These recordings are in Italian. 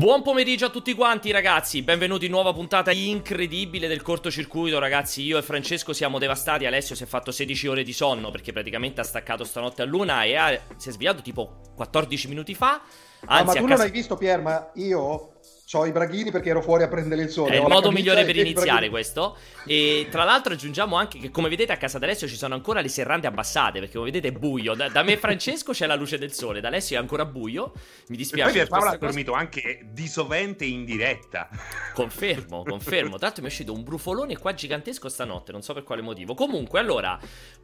Buon pomeriggio a tutti quanti ragazzi, benvenuti in nuova puntata incredibile del cortocircuito. Ragazzi, io e Francesco siamo devastati. Alessio si è fatto 16 ore di sonno perché praticamente ha staccato stanotte all'una e si è svegliato tipo 14 minuti fa. Anzi, ma tu non hai visto, Pier, ma io... c'ho i braghini perché ero fuori a prendere il sole. È il modo migliore per iniziare questo. E tra l'altro aggiungiamo anche che, come vedete, a casa d'Alessio ci sono ancora le serrande abbassate, perché come vedete è buio. Da me e Francesco c'è la luce del sole, da Alessio è ancora buio. Mi dispiace. E poi Pierpaolo ha dormito anche di sovente in diretta. Confermo. Tra l'altro mi è uscito un brufolone qua gigantesco stanotte, non so per quale motivo. Comunque, allora,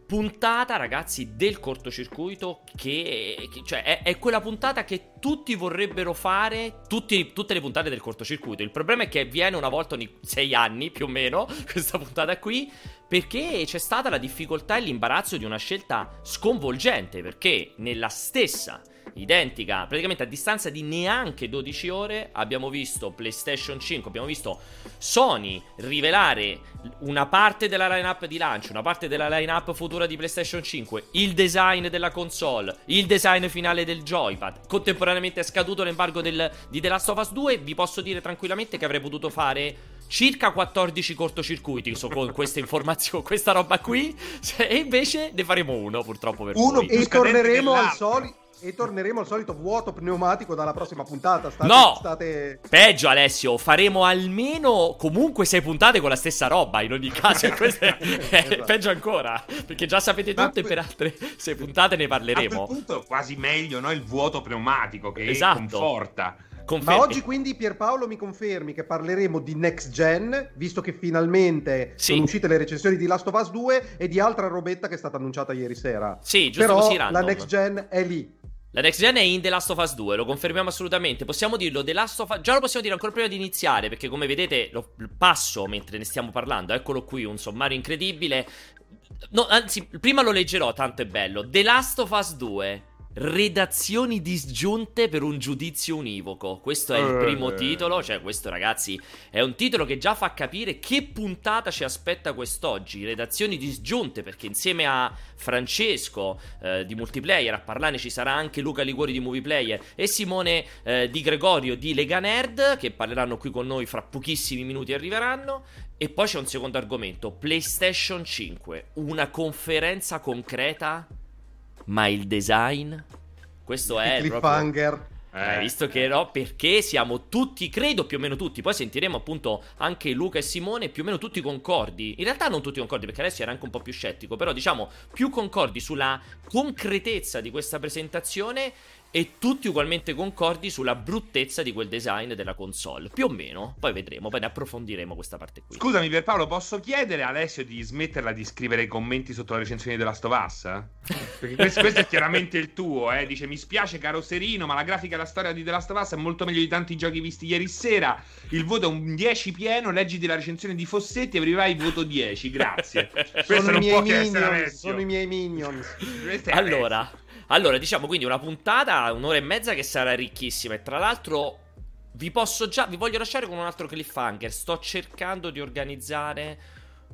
puntata ragazzi del cortocircuito che cioè è quella puntata che tutti vorrebbero fare, tutte le puntate del cortocircuito. Il problema è che viene una volta ogni 6 anni più o meno questa puntata qui, perché c'è stata la difficoltà e l'imbarazzo di una scelta sconvolgente, perché nella stessa identica, praticamente a distanza di neanche 12 ore, abbiamo visto PlayStation 5, abbiamo visto Sony rivelare una parte della lineup di lancio, una parte della lineup futura di PlayStation 5, il design della console, il design finale del joypad. Contemporaneamente è scaduto l'embargo di The Last of Us 2. Vi posso dire tranquillamente che avrei potuto fare circa 14 cortocircuiti con queste informazioni, questa roba qui, e invece ne faremo uno purtroppo per uno, e torneremo al solito. E torneremo al solito vuoto pneumatico dalla prossima puntata. Peggio Alessio, faremo almeno comunque 6 puntate con la stessa roba. In ogni caso esatto. Peggio ancora, perché già sapete tutto, e per altre 6 puntate ne parleremo. A quel punto è quasi meglio, no? Il vuoto pneumatico che conforta. Ma oggi quindi, Pierpaolo, mi confermi che parleremo di Next Gen, visto che finalmente sono uscite le recensioni di Last of Us 2 e di altra robetta che è stata annunciata ieri sera. Sì, giusto. Però così random. La Next Gen è lì. La Next Gen è in The Last of Us 2, lo confermiamo assolutamente, possiamo dirlo, The Last of Us, già lo possiamo dire ancora prima di iniziare, perché come vedete lo passo mentre ne stiamo parlando, eccolo qui, un sommario incredibile, no, anzi prima lo leggerò, tanto è bello. The Last of Us 2, redazioni disgiunte per un giudizio univoco, questo è il primo titolo, cioè questo ragazzi è un titolo che già fa capire che puntata ci aspetta quest'oggi, redazioni disgiunte, perché insieme a Francesco di Multiplayer a parlarne ci sarà anche Luca Liguori di Movieplayer e Simone Di Gregorio di Lega Nerd, che parleranno qui con noi fra pochissimi minuti, arriveranno. E poi c'è un secondo argomento, PlayStation 5, una conferenza concreta. Ma il design? Questo è cliffhanger proprio... visto che no, perché siamo tutti, credo più o meno tutti, poi sentiremo appunto anche Luca e Simone, più o meno tutti concordi, in realtà non tutti concordi perché adesso era anche un po' più scettico, però diciamo più concordi sulla concretezza di questa presentazione e tutti ugualmente concordi sulla bruttezza di quel design della console, più o meno, poi vedremo, poi ne approfondiremo questa parte qui. Scusami Pierpaolo, posso chiedere a Alessio di smetterla di scrivere i commenti sotto la recensione della Last of Us? Perché questo è chiaramente il tuo, dice: mi spiace caro Serino, ma la grafica e la storia di The Last of Us è molto meglio di tanti giochi visti ieri sera, il voto è un 10 pieno, leggiti la recensione di Fossetti e arriverai il voto 10, grazie. Questo non può che essere Alessio. Sono i miei minions. Allora, diciamo quindi una puntata, un'ora e mezza che sarà ricchissima, e tra l'altro vi voglio lasciare con un altro cliffhanger. Sto cercando di organizzare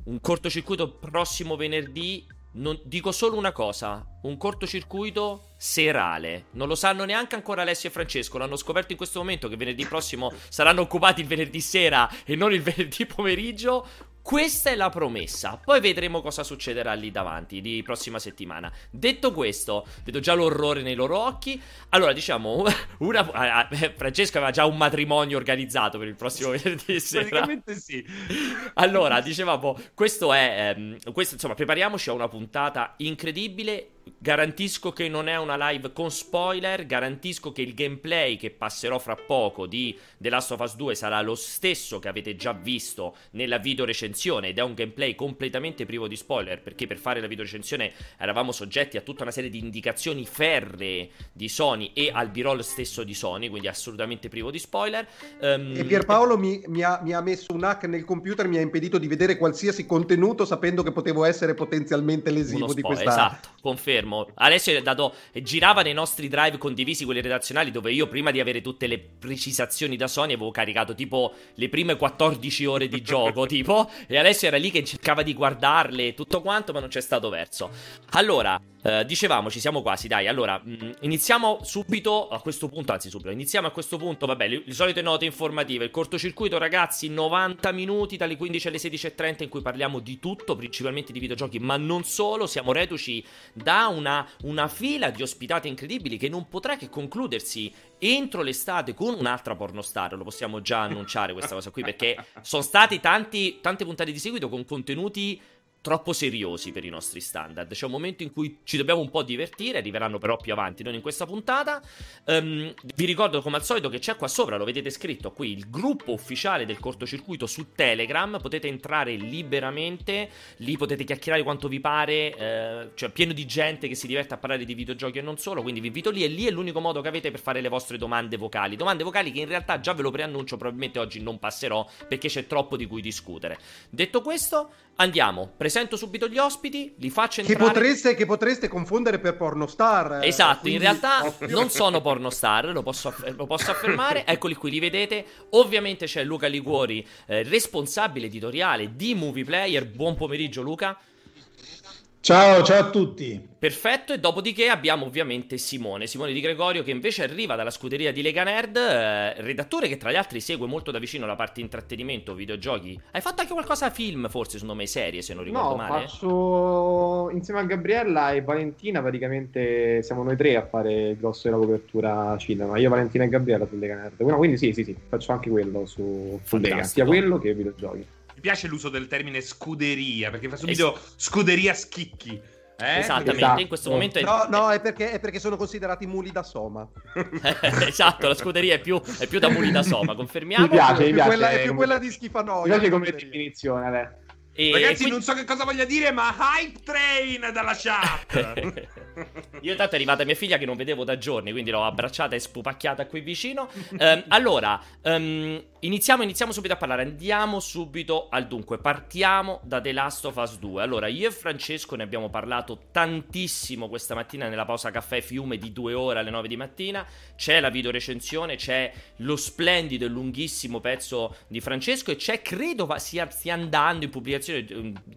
un cortocircuito prossimo venerdì. Non, dico solo una cosa, un cortocircuito serale. Non lo sanno neanche ancora Alessio e Francesco, l'hanno scoperto in questo momento che venerdì prossimo saranno occupati il venerdì sera e non il venerdì pomeriggio. Questa è la promessa, poi vedremo cosa succederà lì davanti di prossima settimana. Detto questo, vedo già l'orrore nei loro occhi. Allora, diciamo, Francesco aveva già un matrimonio organizzato per il prossimo venerdì sera. Praticamente sì. Allora, dicevamo, questo, prepariamoci a una puntata incredibile. Garantisco che non è una live con spoiler, garantisco che il gameplay che passerò fra poco di The Last of Us 2 sarà lo stesso che avete già visto nella videorecensione, ed è un gameplay completamente privo di spoiler, perché per fare la videorecensione eravamo soggetti a tutta una serie di indicazioni ferree di Sony e al B-roll stesso di Sony, quindi assolutamente privo di spoiler. E Pierpaolo mi ha messo un hack nel computer, mi ha impedito di vedere qualsiasi contenuto sapendo che potevo essere potenzialmente lesivo di questa. Esatto, confermo. Alessio girava nei nostri drive condivisi, quelli redazionali, dove io prima di avere tutte le precisazioni da Sony avevo caricato tipo le prime 14 ore di gioco tipo, e Alessio era lì che cercava di guardarle tutto quanto, ma non c'è stato verso. Allora, Dicevamo, ci siamo quasi, dai. Allora, iniziamo subito a questo punto. Anzi, subito, iniziamo a questo punto. Vabbè, le solite note informative. Il cortocircuito, ragazzi, 90 minuti dalle 15 alle 16:30, in cui parliamo di tutto, principalmente di videogiochi, ma non solo. Siamo reduci da una fila di ospitate incredibili che non potrà che concludersi entro l'estate con un'altra pornostar. Lo possiamo già annunciare questa cosa qui, perché sono stati tante puntate di seguito con contenuti troppo seriosi per i nostri standard. C'è un momento in cui ci dobbiamo un po' divertire, arriveranno però più avanti, non in questa puntata. Vi ricordo come al solito che c'è qua sopra, lo vedete scritto qui, il gruppo ufficiale del cortocircuito su Telegram. Potete entrare liberamente, lì potete chiacchierare quanto vi pare, cioè pieno di gente che si diverte a parlare di videogiochi e non solo, quindi vi invito lì, e lì è l'unico modo che avete per fare le vostre domande vocali che in realtà, già ve lo preannuncio, probabilmente oggi non passerò perché c'è troppo di cui discutere. Detto questo, andiamo, presento subito gli ospiti, li faccio entrare. Che potreste confondere per pornostar. Esatto, quindi in realtà non sono pornostar, lo posso affermare. Eccoli qui, li vedete. Ovviamente c'è Luca Liguori, responsabile editoriale di Movieplayer. Buon pomeriggio, Luca. Ciao a tutti. Perfetto, e dopodiché abbiamo ovviamente Simone Di Gregorio, che invece arriva dalla scuderia di Lega Nerd, redattore che tra gli altri segue molto da vicino la parte intrattenimento, videogiochi. Hai fatto anche qualcosa a film, forse, secondo me, serie, se non ricordo male? No, faccio insieme a Gabriella e Valentina, praticamente siamo noi tre a fare il grosso della copertura cinema, io, Valentina e Gabriella su Lega Nerd. No, quindi sì, faccio anche quello su Lega, sia quello che videogiochi. Mi piace l'uso del termine scuderia, perché fa subito scuderia schicchi. Esattamente, esatto. In questo momento è perché sono considerati muli da soma. Esatto, la scuderia è più da muli da soma, confermiamo. Mi piace. Quella di schifanoia. Mi piace come definizione, beh. Ragazzi, quindi non so che cosa voglia dire, ma hype train dalla chat. Io intanto è arrivata mia figlia che non vedevo da giorni, quindi l'ho abbracciata e spupacchiata qui vicino. Allora, iniziamo subito a parlare, andiamo subito al dunque. Partiamo da The Last of Us 2. Allora, io e Francesco ne abbiamo parlato tantissimo questa mattina nella pausa caffè fiume di 2 ore alle 9 di mattina. C'è la videorecensione, c'è lo splendido e lunghissimo pezzo di Francesco e c'è, credo stia andando in pubblicazione,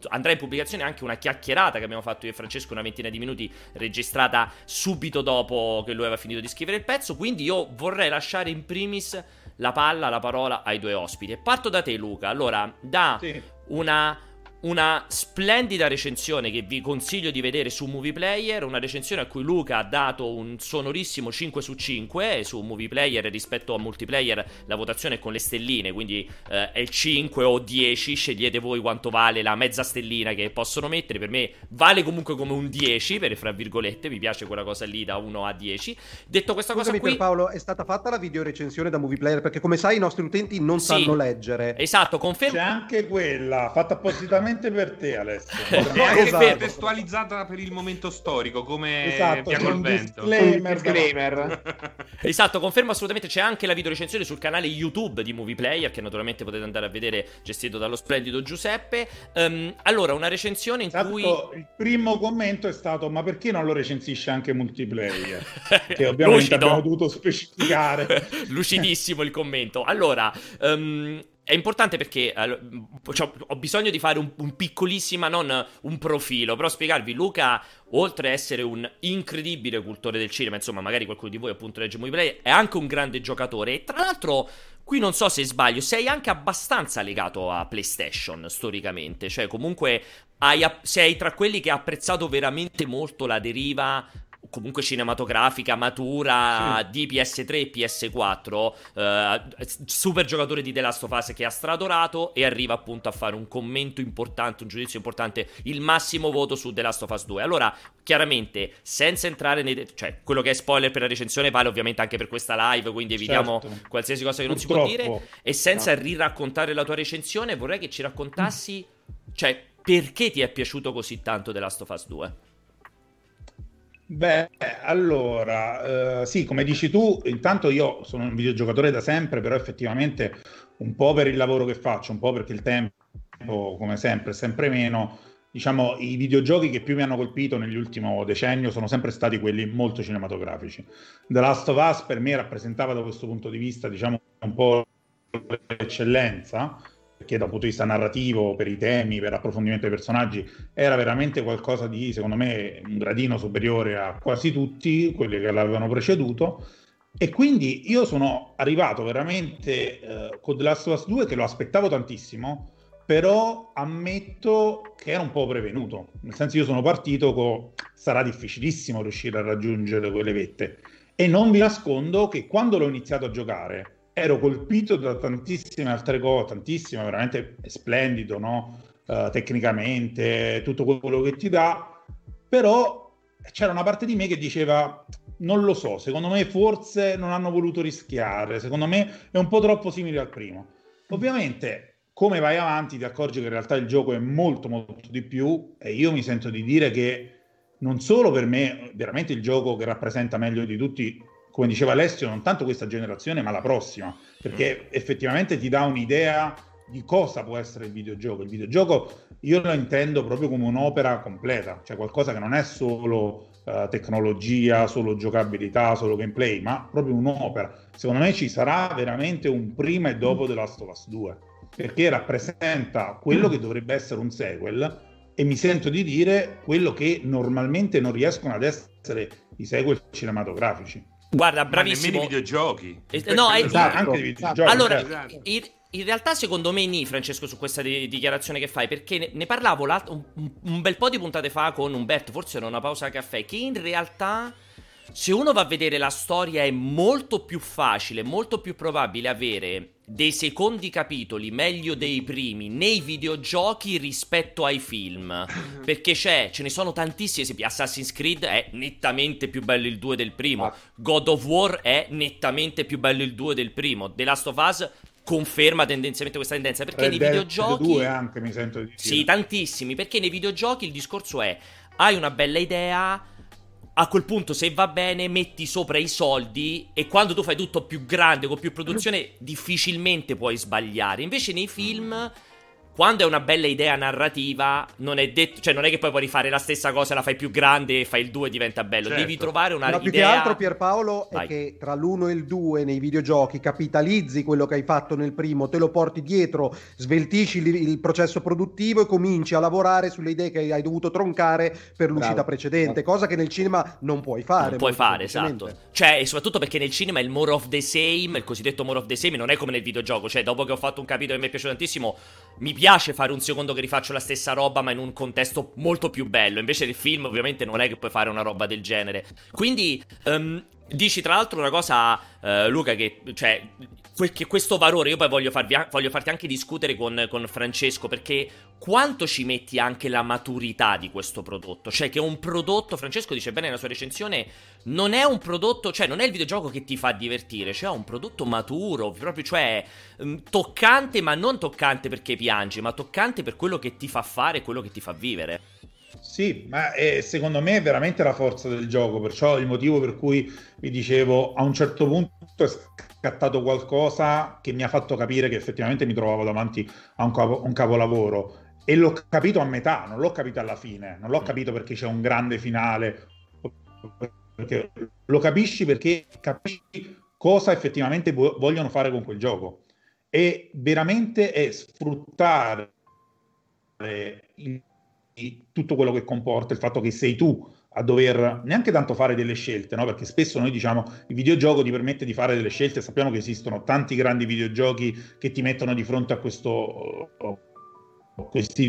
andrà in pubblicazione anche una chiacchierata che abbiamo fatto io e Francesco, una ventina di minuti, registrata subito dopo che lui aveva finito di scrivere il pezzo. Quindi io vorrei lasciare in primis la parola ai due ospiti, e parto da te, Luca. Allora, una splendida recensione che vi consiglio di vedere su Movieplayer, una recensione a cui Luca ha dato un sonorissimo 5/5. Su Movieplayer rispetto a Multiplayer la votazione è con le stelline, quindi è il 5 o 10, scegliete voi quanto vale la mezza stellina che possono mettere. Per me vale comunque come un 10, per fra virgolette, mi piace quella cosa lì, da 1 a 10. Detto questa cosa qui, Pierpaolo, è stata fatta la videorecensione da Movieplayer, perché come sai i nostri utenti non sanno leggere. Esatto, confermo. C'è anche quella fatta appositamente per te, Alessio. Esatto. Contestualizzata per il momento storico, come Piano il Vento. Disclaimer. Esatto, confermo assolutamente. C'è anche la videorecensione sul canale YouTube di Movieplayer, che naturalmente potete andare a vedere, gestito dallo splendido Giuseppe. Allora, una recensione in cui il primo commento è stato: ma perché non lo recensisce anche Multiplayer? Che ovviamente abbiamo dovuto specificare. Lucidissimo il commento. Allora, è importante perché ho bisogno di fare un piccolissima, non un profilo, però spiegarvi, Luca, oltre a essere un incredibile cultore del cinema, insomma, magari qualcuno di voi appunto legge Movieplayer, è anche un grande giocatore, e tra l'altro, qui non so se sbaglio, sei anche abbastanza legato a PlayStation storicamente, cioè comunque sei tra quelli che ha apprezzato veramente molto la deriva comunque cinematografica matura di PS3 e PS4, super giocatore di The Last of Us che ha stradorato, e arriva appunto a fare un commento importante, un giudizio importante, il massimo voto su The Last of Us 2. Allora, chiaramente, senza entrare cioè quello che è spoiler per la recensione vale ovviamente anche per questa live, quindi evitiamo qualsiasi cosa che purtroppo non si può dire, e senza riraccontare la tua recensione vorrei che ci raccontassi, cioè, perché ti è piaciuto così tanto The Last of Us 2? Beh, allora, sì, come dici tu, intanto io sono un videogiocatore da sempre, però effettivamente un po' per il lavoro che faccio, un po' perché il tempo, come sempre meno, diciamo, i videogiochi che più mi hanno colpito nell'ultimo decennio sono sempre stati quelli molto cinematografici. The Last of Us per me rappresentava da questo punto di vista, diciamo, un po' l'eccellenza, perché da un punto di vista narrativo, per i temi, per approfondimento dei personaggi, era veramente qualcosa di, secondo me, un gradino superiore a quasi tutti quelli che l'avevano preceduto. E quindi io sono arrivato veramente con The Last of Us 2, che lo aspettavo tantissimo, però ammetto che era un po' prevenuto, nel senso, io sono partito con sarà difficilissimo riuscire a raggiungere quelle vette, e non vi nascondo che quando l'ho iniziato a giocare ero colpito da tantissime altre cose, tantissime, veramente splendido, no? Tecnicamente, tutto quello che ti dà, però c'era una parte di me che diceva non lo so, secondo me forse non hanno voluto rischiare, secondo me è un po' troppo simile al primo. Ovviamente come vai avanti ti accorgi che in realtà il gioco è molto molto di più, e io mi sento di dire che non solo per me veramente il gioco che rappresenta meglio di tutti, come diceva Alessio, non tanto questa generazione ma la prossima, perché effettivamente ti dà un'idea di cosa può essere il videogioco. Il videogioco io lo intendo proprio come un'opera completa, cioè qualcosa che non è solo tecnologia, solo giocabilità, solo gameplay, ma proprio un'opera. Secondo me ci sarà veramente un prima e dopo The Last of Us 2, perché rappresenta quello che dovrebbe essere un sequel, e mi sento di dire quello che normalmente non riescono ad essere i sequel cinematografici. Guarda, bravissimo. Ma nemmeno i videogiochi. No, esatto. Anche i videogiochi. Allora, esatto. In realtà secondo me nì, Francesco, su questa dichiarazione che fai, perché ne parlavo un bel po' di puntate fa con Umberto, forse era una pausa caffè, che in realtà se uno va a vedere la storia è molto più facile, molto più probabile avere dei secondi capitoli meglio dei primi nei videogiochi rispetto ai film, perché ce ne sono tantissimi esempi. Assassin's Creed è nettamente più bello il 2 del primo, God of War è nettamente più bello il 2 del primo, The Last of Us conferma tendenzialmente questa tendenza, perché nei videogiochi 2 anche, mi sento di dire. Sì, tantissimi, perché nei videogiochi il discorso è: hai una bella idea, a quel punto se va bene metti sopra i soldi, e quando tu fai tutto più grande con più produzione difficilmente puoi sbagliare. Invece nei film, quando è una bella idea narrativa, non è detto, cioè non è che poi puoi rifare la stessa cosa, la fai più grande e fai il 2 diventa bello, certo. Devi trovare una idea. Più che altro, Pierpaolo, è che tra l'1 e il 2 nei videogiochi capitalizzi quello che hai fatto nel primo, te lo porti dietro, sveltisci il processo produttivo e cominci a lavorare sulle idee che hai dovuto troncare per l'uscita precedente, cosa che nel cinema non puoi fare. Non puoi fare, esatto. Cioè, e soprattutto perché nel cinema il more of the same, il cosiddetto more of the same, non è come nel videogioco, cioè dopo che ho fatto un capitolo che mi è piaciuto tantissimo, mi piace fare un secondo che rifaccio la stessa roba ma in un contesto molto più bello. Invece nel film ovviamente non è che puoi fare una roba del genere. Quindi dici tra l'altro una cosa, Luca, che cioè che questo valore, io poi voglio farti anche discutere con Francesco, perché quanto ci metti anche la maturità di questo prodotto. Cioè che un prodotto, Francesco dice bene nella sua recensione, non è un prodotto, cioè non è il videogioco che ti fa divertire, cioè è un prodotto maturo, proprio, cioè toccante, ma non toccante perché piangi, ma toccante per quello che ti fa fare, quello che ti fa vivere. Sì, ma secondo me è veramente la forza del gioco, perciò il motivo per cui vi dicevo a un certo punto è scattato qualcosa che mi ha fatto capire che effettivamente mi trovavo davanti a un capolavoro, e l'ho capito a metà, non l'ho capito alla fine, non l'ho capito perché c'è un grande finale, perché lo capisci perché capisci cosa effettivamente vogliono fare con quel gioco, e veramente è sfruttare tutto quello che comporta il fatto che sei tu a dover neanche tanto fare delle scelte, no? Perché spesso noi diciamo il videogioco ti permette di fare delle scelte, sappiamo che esistono tanti grandi videogiochi che ti mettono di fronte a questi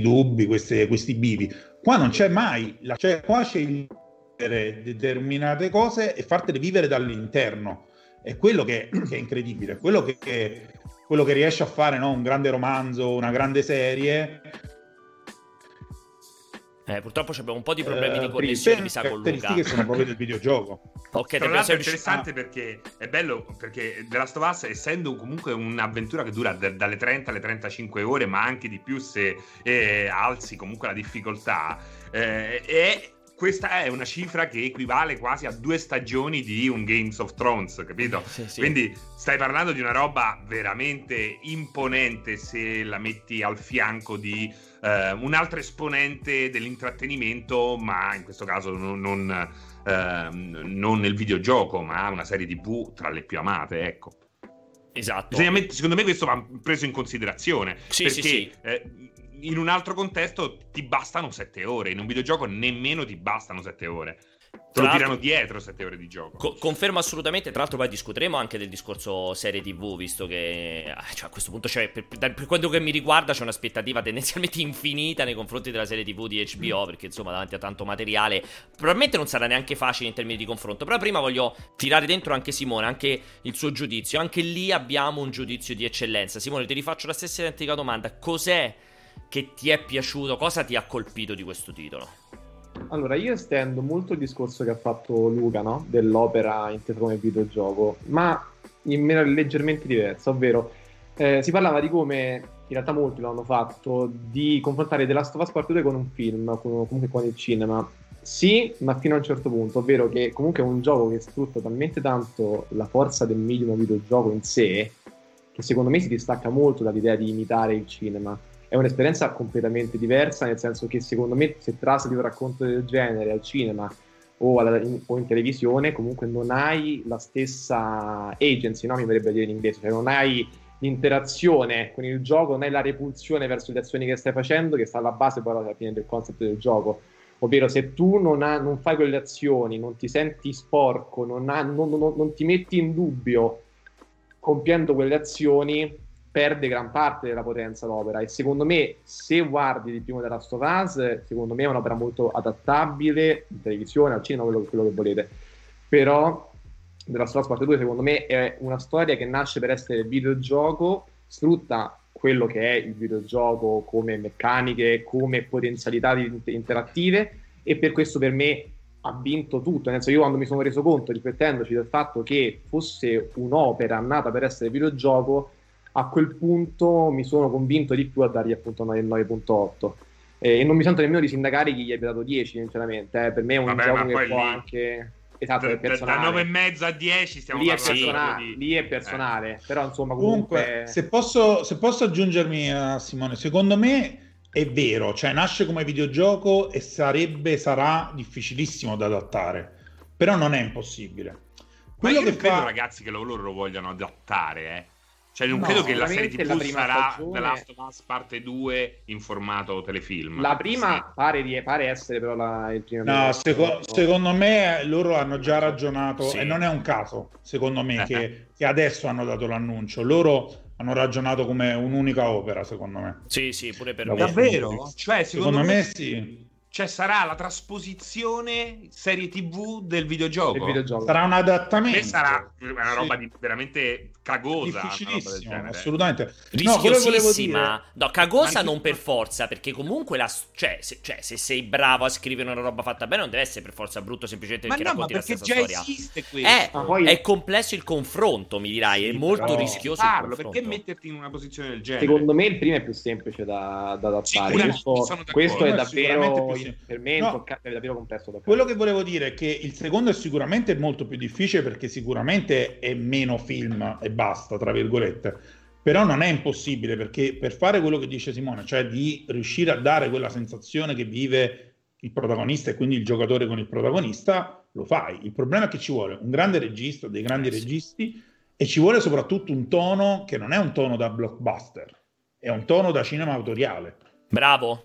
dubbi, questi bivi. Qua non c'è mai, cioè qua c'è il vivere determinate cose e fartele vivere dall'interno, è quello che è incredibile, è quello che riesce a fare, no? Un grande romanzo, una grande serie. Purtroppo abbiamo un po' di problemi di connessione, mi sa, con Luca. Caratteristiche sono proprio del videogioco. Ok, tra l'altro è interessante perché è bello, perché The Last of Us, essendo comunque un'avventura che dura dalle 30 alle 35 ore, ma anche di più se alzi comunque la difficoltà, questa è una cifra che equivale quasi a 2 stagioni di un Games of Thrones, capito? Sì. Quindi stai parlando di una roba veramente imponente se la metti al fianco di un altro esponente dell'intrattenimento, ma in questo caso non nel videogioco, ma una serie TV tra le più amate, ecco. Esatto. Secondo me questo va preso in considerazione, perché in un altro contesto ti bastano 7 ore, in un videogioco nemmeno ti bastano 7 ore. Te lo tirano dietro 7 ore di gioco. Confermo assolutamente. Tra l'altro poi discuteremo anche del discorso serie TV, visto che a questo punto per quello che mi riguarda c'è un'aspettativa tendenzialmente infinita nei confronti della serie TV di HBO, perché insomma davanti a tanto materiale probabilmente non sarà neanche facile in termini di confronto. Però prima voglio tirare dentro anche Simone, anche il suo giudizio. Anche lì abbiamo un giudizio di eccellenza. Simone, ti rifaccio la stessa identica domanda. Cos'è che ti è piaciuto? Cosa ti ha colpito di questo titolo? Allora, io estendo molto il discorso che ha fatto Luca, no? Dell'opera intesa come videogioco, ma in maniera leggermente diversa, ovvero si parlava di come, in realtà molti lo hanno fatto, di confrontare The Last of Us Part 2 con un film, comunque con il cinema. Sì, ma fino a un certo punto, ovvero che comunque è un gioco che sfrutta talmente tanto la forza del medium videogioco in sé, che secondo me si distacca molto dall'idea di imitare il cinema. È un'esperienza completamente diversa, nel senso che secondo me se trasli un racconto del genere al cinema o in televisione, comunque non hai la stessa agency, no? Mi verrebbe a dire in inglese, cioè non hai l'interazione con il gioco, non hai la repulsione verso le azioni che stai facendo, che sta alla base poi alla fine del concept del gioco, ovvero se tu non fai quelle azioni, non ti senti sporco, non ti metti in dubbio compiendo quelle azioni, perde gran parte della potenza l'opera. E secondo me, se guardi il primo The Last of Us, secondo me è un'opera molto adattabile in televisione, al cinema, quello che volete. Però The Last of Us Part 2 secondo me è una storia che nasce per essere videogioco, sfrutta quello che è il videogioco come meccaniche, come potenzialità interattive, e per questo per me ha vinto tutto. Nel senso, io quando mi sono reso conto, riflettendoci, del fatto che fosse un'opera nata per essere videogioco, a quel punto mi sono convinto di più a dargli appunto 9.8, e non mi sento nemmeno di sindacare chi gli abbia dato 10 sinceramente, per me è un gioco che può anche è personale. Da 9,5 a 10 stiamo parlando di... lì è personale, però insomma comunque se posso aggiungermi a Simone, secondo me è vero, cioè nasce come videogioco e sarà difficilissimo da adattare, però non è impossibile. Quello che credo, ragazzi, che loro lo vogliano adattare, Cioè non credo che la serie TV sarà The Last of Us parte 2 in formato telefilm. La prima pare essere però il primo. No, secondo me loro hanno già ragionato, e non è un caso, secondo me, che adesso hanno dato l'annuncio. Loro hanno ragionato come un'unica opera, secondo me. Sì, pure per me. Davvero? Cioè, secondo me sì. Cioè sarà la trasposizione serie TV del videogioco. Sarà un adattamento. E sarà una roba veramente cagosa. Difficilissima, assolutamente. Rischiosissima. No, cagosa non per forza, perché comunque se sei bravo a scrivere una roba fatta bene non deve essere per forza brutto semplicemente perché racconti la stessa storia. Ma no, perché già esiste questo. È complesso il confronto, mi dirai, è molto rischioso farlo, perché metterti in una posizione del genere? Secondo me il primo è più semplice da adattare. Questo è davvero... per me è davvero complesso. Quello che volevo dire è che il secondo è sicuramente molto più difficile, perché sicuramente è meno film e basta, tra virgolette, però non è impossibile, perché per fare quello che dice Simone, cioè di riuscire a dare quella sensazione che vive il protagonista e quindi il giocatore con il protagonista, lo fai. Il problema è che ci vuole un grande regista, dei grandi registi, e ci vuole soprattutto un tono che non è un tono da blockbuster, è un tono da cinema autoriale. Bravo.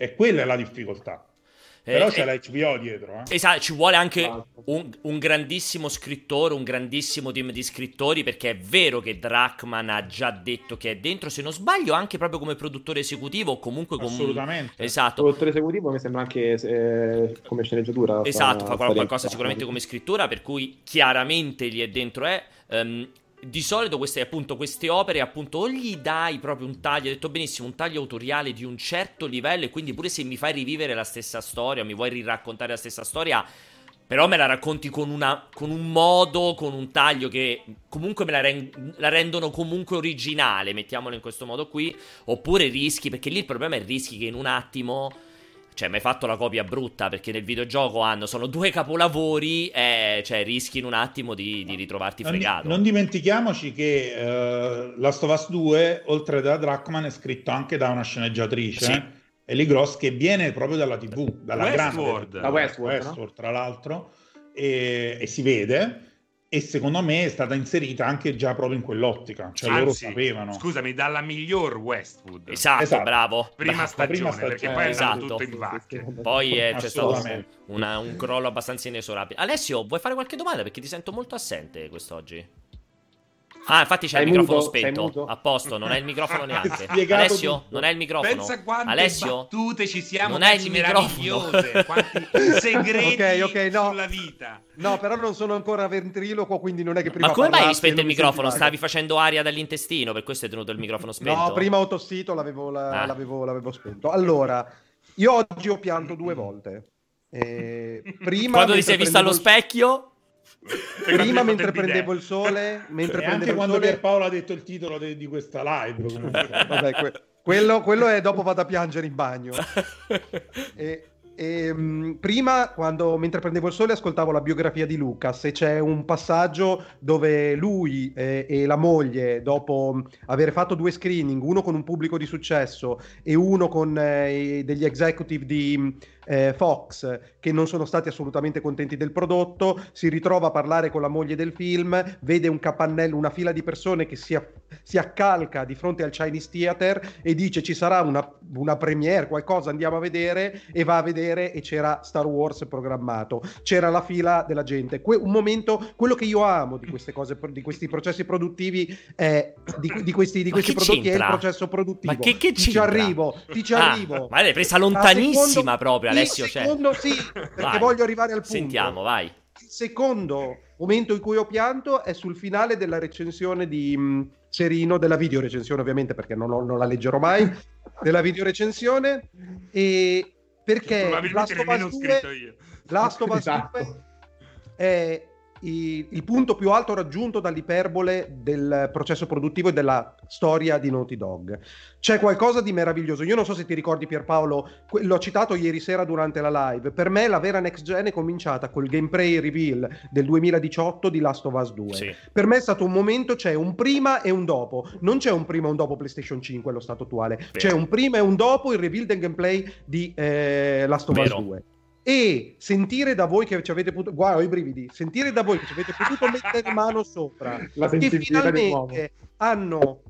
E quella è la difficoltà. Però c'è la HBO dietro. Esatto, ci vuole anche un grandissimo scrittore, un grandissimo team di scrittori, perché è vero che Druckmann ha già detto che è dentro, se non sbaglio, anche proprio come produttore esecutivo o comunque come... Assolutamente. Esatto. Produttore esecutivo mi sembra anche come sceneggiatura. Esatto, fa qualcosa sicuramente come scrittura, per cui chiaramente lì è dentro di solito queste opere appunto o gli dai proprio un taglio, hai detto benissimo, un taglio autoriale di un certo livello, e quindi pure se mi fai rivivere la stessa storia, mi vuoi riraccontare la stessa storia, però me la racconti con un modo, con un taglio che comunque me la rendono comunque originale, mettiamolo in questo modo qui. Oppure rischi, perché lì il problema è rischi che in un attimo... Cioè, mi hai fatto la copia brutta, perché nel videogioco sono 2 capolavori e rischi in un attimo di ritrovarti fregato. Non dimentichiamoci che Last of Us 2, oltre da Druckmann, è scritto anche da una sceneggiatrice, Ellie Gross, che viene proprio dalla TV, dalla Westworld, tra l'altro, e si vede. E secondo me è stata inserita anche già proprio in quell'ottica, cioè loro sapevano. Scusami, dalla miglior Westwood. Esatto. Bravo. Prima stagione, perché poi è tutto in vacche. Poi c'è stato un crollo abbastanza inesorabile. Alessio, vuoi fare qualche domanda? Perché ti sento molto assente quest'oggi. Ah, infatti c'è il microfono spento. A posto, non è il microfono neanche. Alessio, tutto. Non è il microfono. Pensa quante battute ci siamo, non è il microfono. Quanti segreti no. Sulla vita. No, però non sono ancora ventriloquo, quindi non è che prima. Ma come mai hai spento il microfono? Stavi facendo aria dall'intestino, per questo è tenuto il microfono spento. No, prima ho tossito, l'avevo spento. Allora, io oggi ho pianto 2 volte. Prima quando ti sei vista allo specchio? Prima mentre prendevo il sole, mentre anche quando il sole... Pierpaolo ha detto il titolo di questa live. Vabbè, quello è dopo vado a piangere in bagno. Prima, mentre prendevo il sole, ascoltavo la biografia di Lucas e c'è un passaggio dove lui e la moglie, dopo aver fatto 2 screening, uno con un pubblico di successo e uno con degli executive di Fox, che non sono stati assolutamente contenti del prodotto, si ritrova a parlare con la moglie del film, vede un capannello, una fila di persone che si accalca di fronte al Chinese Theater e dice ci sarà una premiere, qualcosa, andiamo a vedere, e va a vedere e c'era Star Wars programmato, c'era la fila della gente. Un momento, quello che io amo di queste cose, di questi processi produttivi è, di questi prodotti c'entra? È il processo produttivo. Ma che ti ci arrivo, ma l'hai presa lontanissima proprio. Secondo sì, perché voglio arrivare al punto. Sentiamo, vai. Il secondo momento in cui ho pianto è sul finale della recensione di Serino, della video recensione ovviamente, perché non la leggerò mai, della video recensione, e perché Last of Us 2 è il punto più alto raggiunto dall'iperbole del processo produttivo e della storia di Naughty Dog. C'è qualcosa di meraviglioso. Io non so se ti ricordi, Pierpaolo, l'ho citato ieri sera durante la live. Per me la vera next gen è cominciata col gameplay reveal del 2018 di Last of Us 2. Sì. Per me è stato un momento, c'è un prima e un dopo. Non c'è un prima e un dopo PlayStation 5 allo stato attuale. Vero. C'è un prima e un dopo il reveal del gameplay di Last of Us 2. E sentire da voi che ci avete potuto... Guarda, ho i brividi. Sentire da voi che ci avete potuto mettere mano sopra. Che finalmente hanno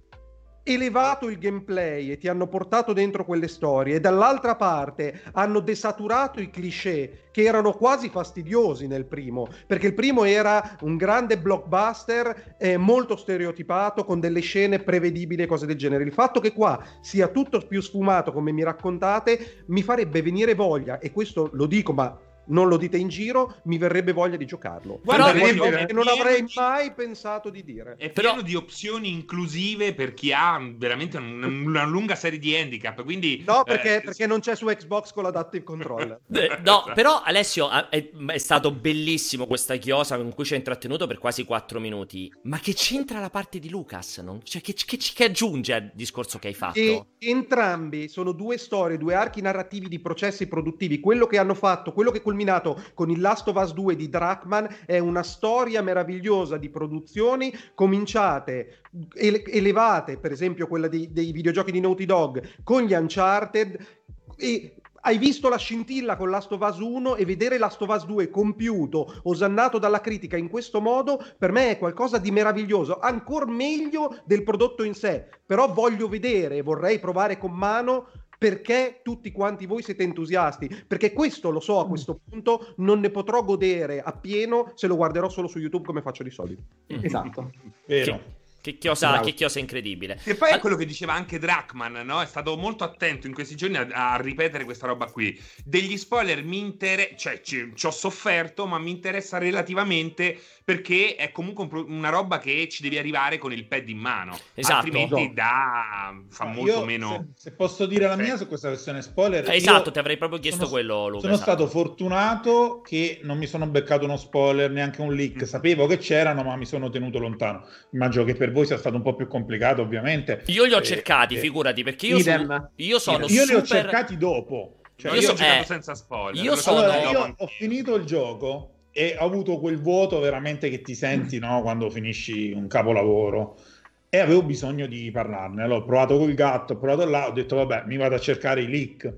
elevato il gameplay e ti hanno portato dentro quelle storie. E dall'altra parte hanno desaturato i cliché che erano quasi fastidiosi nel primo. Perché il primo era un grande blockbuster molto stereotipato, con delle scene prevedibili e cose del genere. Il fatto che qua sia tutto più sfumato, come mi raccontate, mi farebbe venire voglia, e questo lo dico, ma... non lo dite in giro, mi verrebbe voglia di giocarlo. Guarda, che non avrei mai pensato di dire. È pieno di opzioni inclusive per chi ha veramente una lunga serie di handicap, quindi no, perché non c'è su Xbox con l'adaptive controller. No, però Alessio è stato bellissimo questa chiosa con cui ci ha intrattenuto per quasi 4 minuti. Ma che c'entra la parte di Lucas? Non? Cioè, che aggiunge al discorso che hai fatto? E entrambi sono 2 storie, 2 archi narrativi di processi produttivi. Quello che hanno fatto, quello che con il Last of Us 2 di Druckmann è una storia meravigliosa di produzioni cominciate, elevate, per esempio quella dei videogiochi di Naughty Dog con gli Uncharted, e hai visto la scintilla con Last of Us 1, e vedere Last of Us 2 compiuto, osannato dalla critica in questo modo, per me è qualcosa di meraviglioso, ancor meglio del prodotto in sé. Però voglio vedere, vorrei provare con mano, perché tutti quanti voi siete entusiasti, perché questo lo so, a questo punto non ne potrò godere appieno se lo guarderò solo su YouTube come faccio di solito. Esatto. Vero. Che chiosa incredibile. E poi è quello che diceva anche Druckmann, no? È stato molto attento in questi giorni a ripetere questa roba qui. Degli spoiler cioè ci ho sofferto, ma mi interessa relativamente, perché è comunque una roba che ci devi arrivare con il pad in mano. Esatto. Altrimenti fa molto meno... Se posso dire la mia su questa versione spoiler... Esatto, ti avrei proprio chiesto quello, Luca. Sono stato fortunato che non mi sono beccato uno spoiler, neanche un leak. Sapevo che c'erano, ma mi sono tenuto lontano. Immagino che per voi sia stato un po' più complicato, ovviamente. Io li ho cercati, figurati, perché io li ho cercati dopo. Cioè, io ho giocato senza spoiler. Io ho finito il gioco e ho avuto quel vuoto veramente che ti senti, no, quando finisci un capolavoro, e avevo bisogno di parlarne. Allora ho provato col gatto, ho provato là, ho detto vabbè, mi vado a cercare i leak,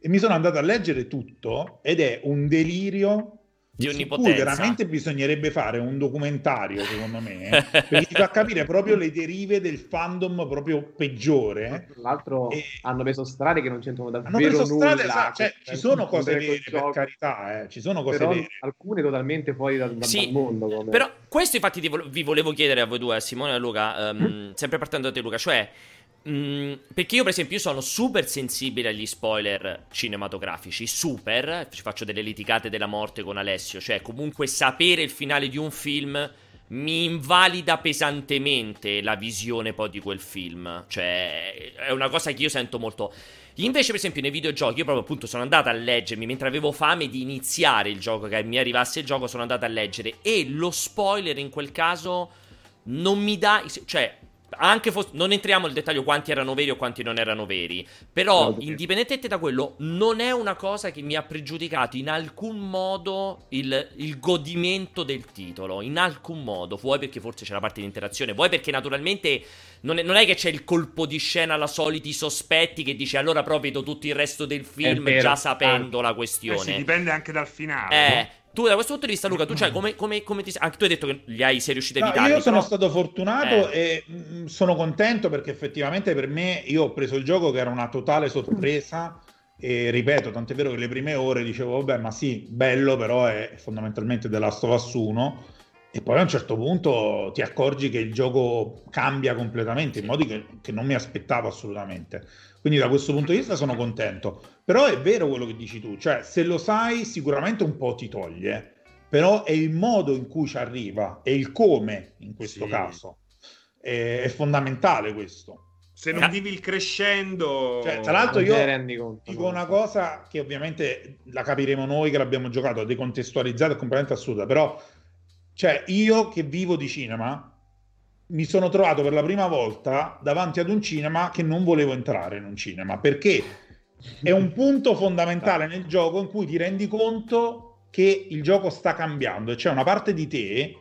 e mi sono andato a leggere tutto, ed è un delirio di onnipotenza. Veramente bisognerebbe fare un documentario, secondo me, perché ti fa capire proprio le derive del fandom proprio peggiore. Tra l'altro hanno preso strade che non c'entrano davvero nulla. Cioè, ci sono cose vere, per carità, ci sono cose vere. Alcune totalmente fuori dal mondo. Come. Però questo infatti vi volevo chiedere a voi due, a Simone e a Luca, sempre partendo da te, Luca, cioè... perché io per esempio sono super sensibile agli spoiler cinematografici, super, ci faccio delle litigate della morte con Alessio, cioè comunque sapere il finale di un film mi invalida pesantemente la visione poi di quel film, cioè è una cosa che io sento molto. Invece per esempio nei videogiochi io proprio appunto sono andato a leggermi mentre avevo fame di iniziare il gioco, che mi arrivasse il gioco, sono andato a leggere e lo spoiler in quel caso non mi dà, cioè anche non entriamo nel dettaglio quanti erano veri o quanti non erano veri, però no, indipendentemente da quello non è una cosa che mi ha pregiudicato in alcun modo il godimento del titolo, in alcun modo, vuoi perché forse c'è la parte di interazione, vuoi perché naturalmente non è che c'è il colpo di scena alla soliti sospetti che dice allora però vedo tutto il resto del film già sapendo la questione, sì, dipende anche dal finale, Tu da questo punto di vista, Luca, tu cioè, come ti... anche tu hai detto che li hai, sei riuscito a evitare. No, io sono stato fortunato e sono contento perché effettivamente per me io ho preso il gioco che era una totale sorpresa e ripeto, tant'è vero che le prime ore dicevo vabbè ma sì, bello, però è fondamentalmente The Last of Us 1 e poi a un certo punto ti accorgi che il gioco cambia completamente in modi che non mi aspettavo assolutamente. Quindi da questo punto di vista sono contento. Però è vero quello che dici tu, cioè se lo sai sicuramente un po' ti toglie, però è il modo in cui ci arriva, è il come in questo caso. È fondamentale questo. Se non vivi il crescendo... Cioè, tra l'altro io dico una cosa che ovviamente la capiremo noi che l'abbiamo giocato, decontestualizzata e completamente assurda, però cioè io che vivo di cinema... mi sono trovato per la prima volta davanti ad un cinema che non volevo entrare in un cinema, perché è un punto fondamentale nel gioco in cui ti rendi conto che il gioco sta cambiando e c'è una parte di te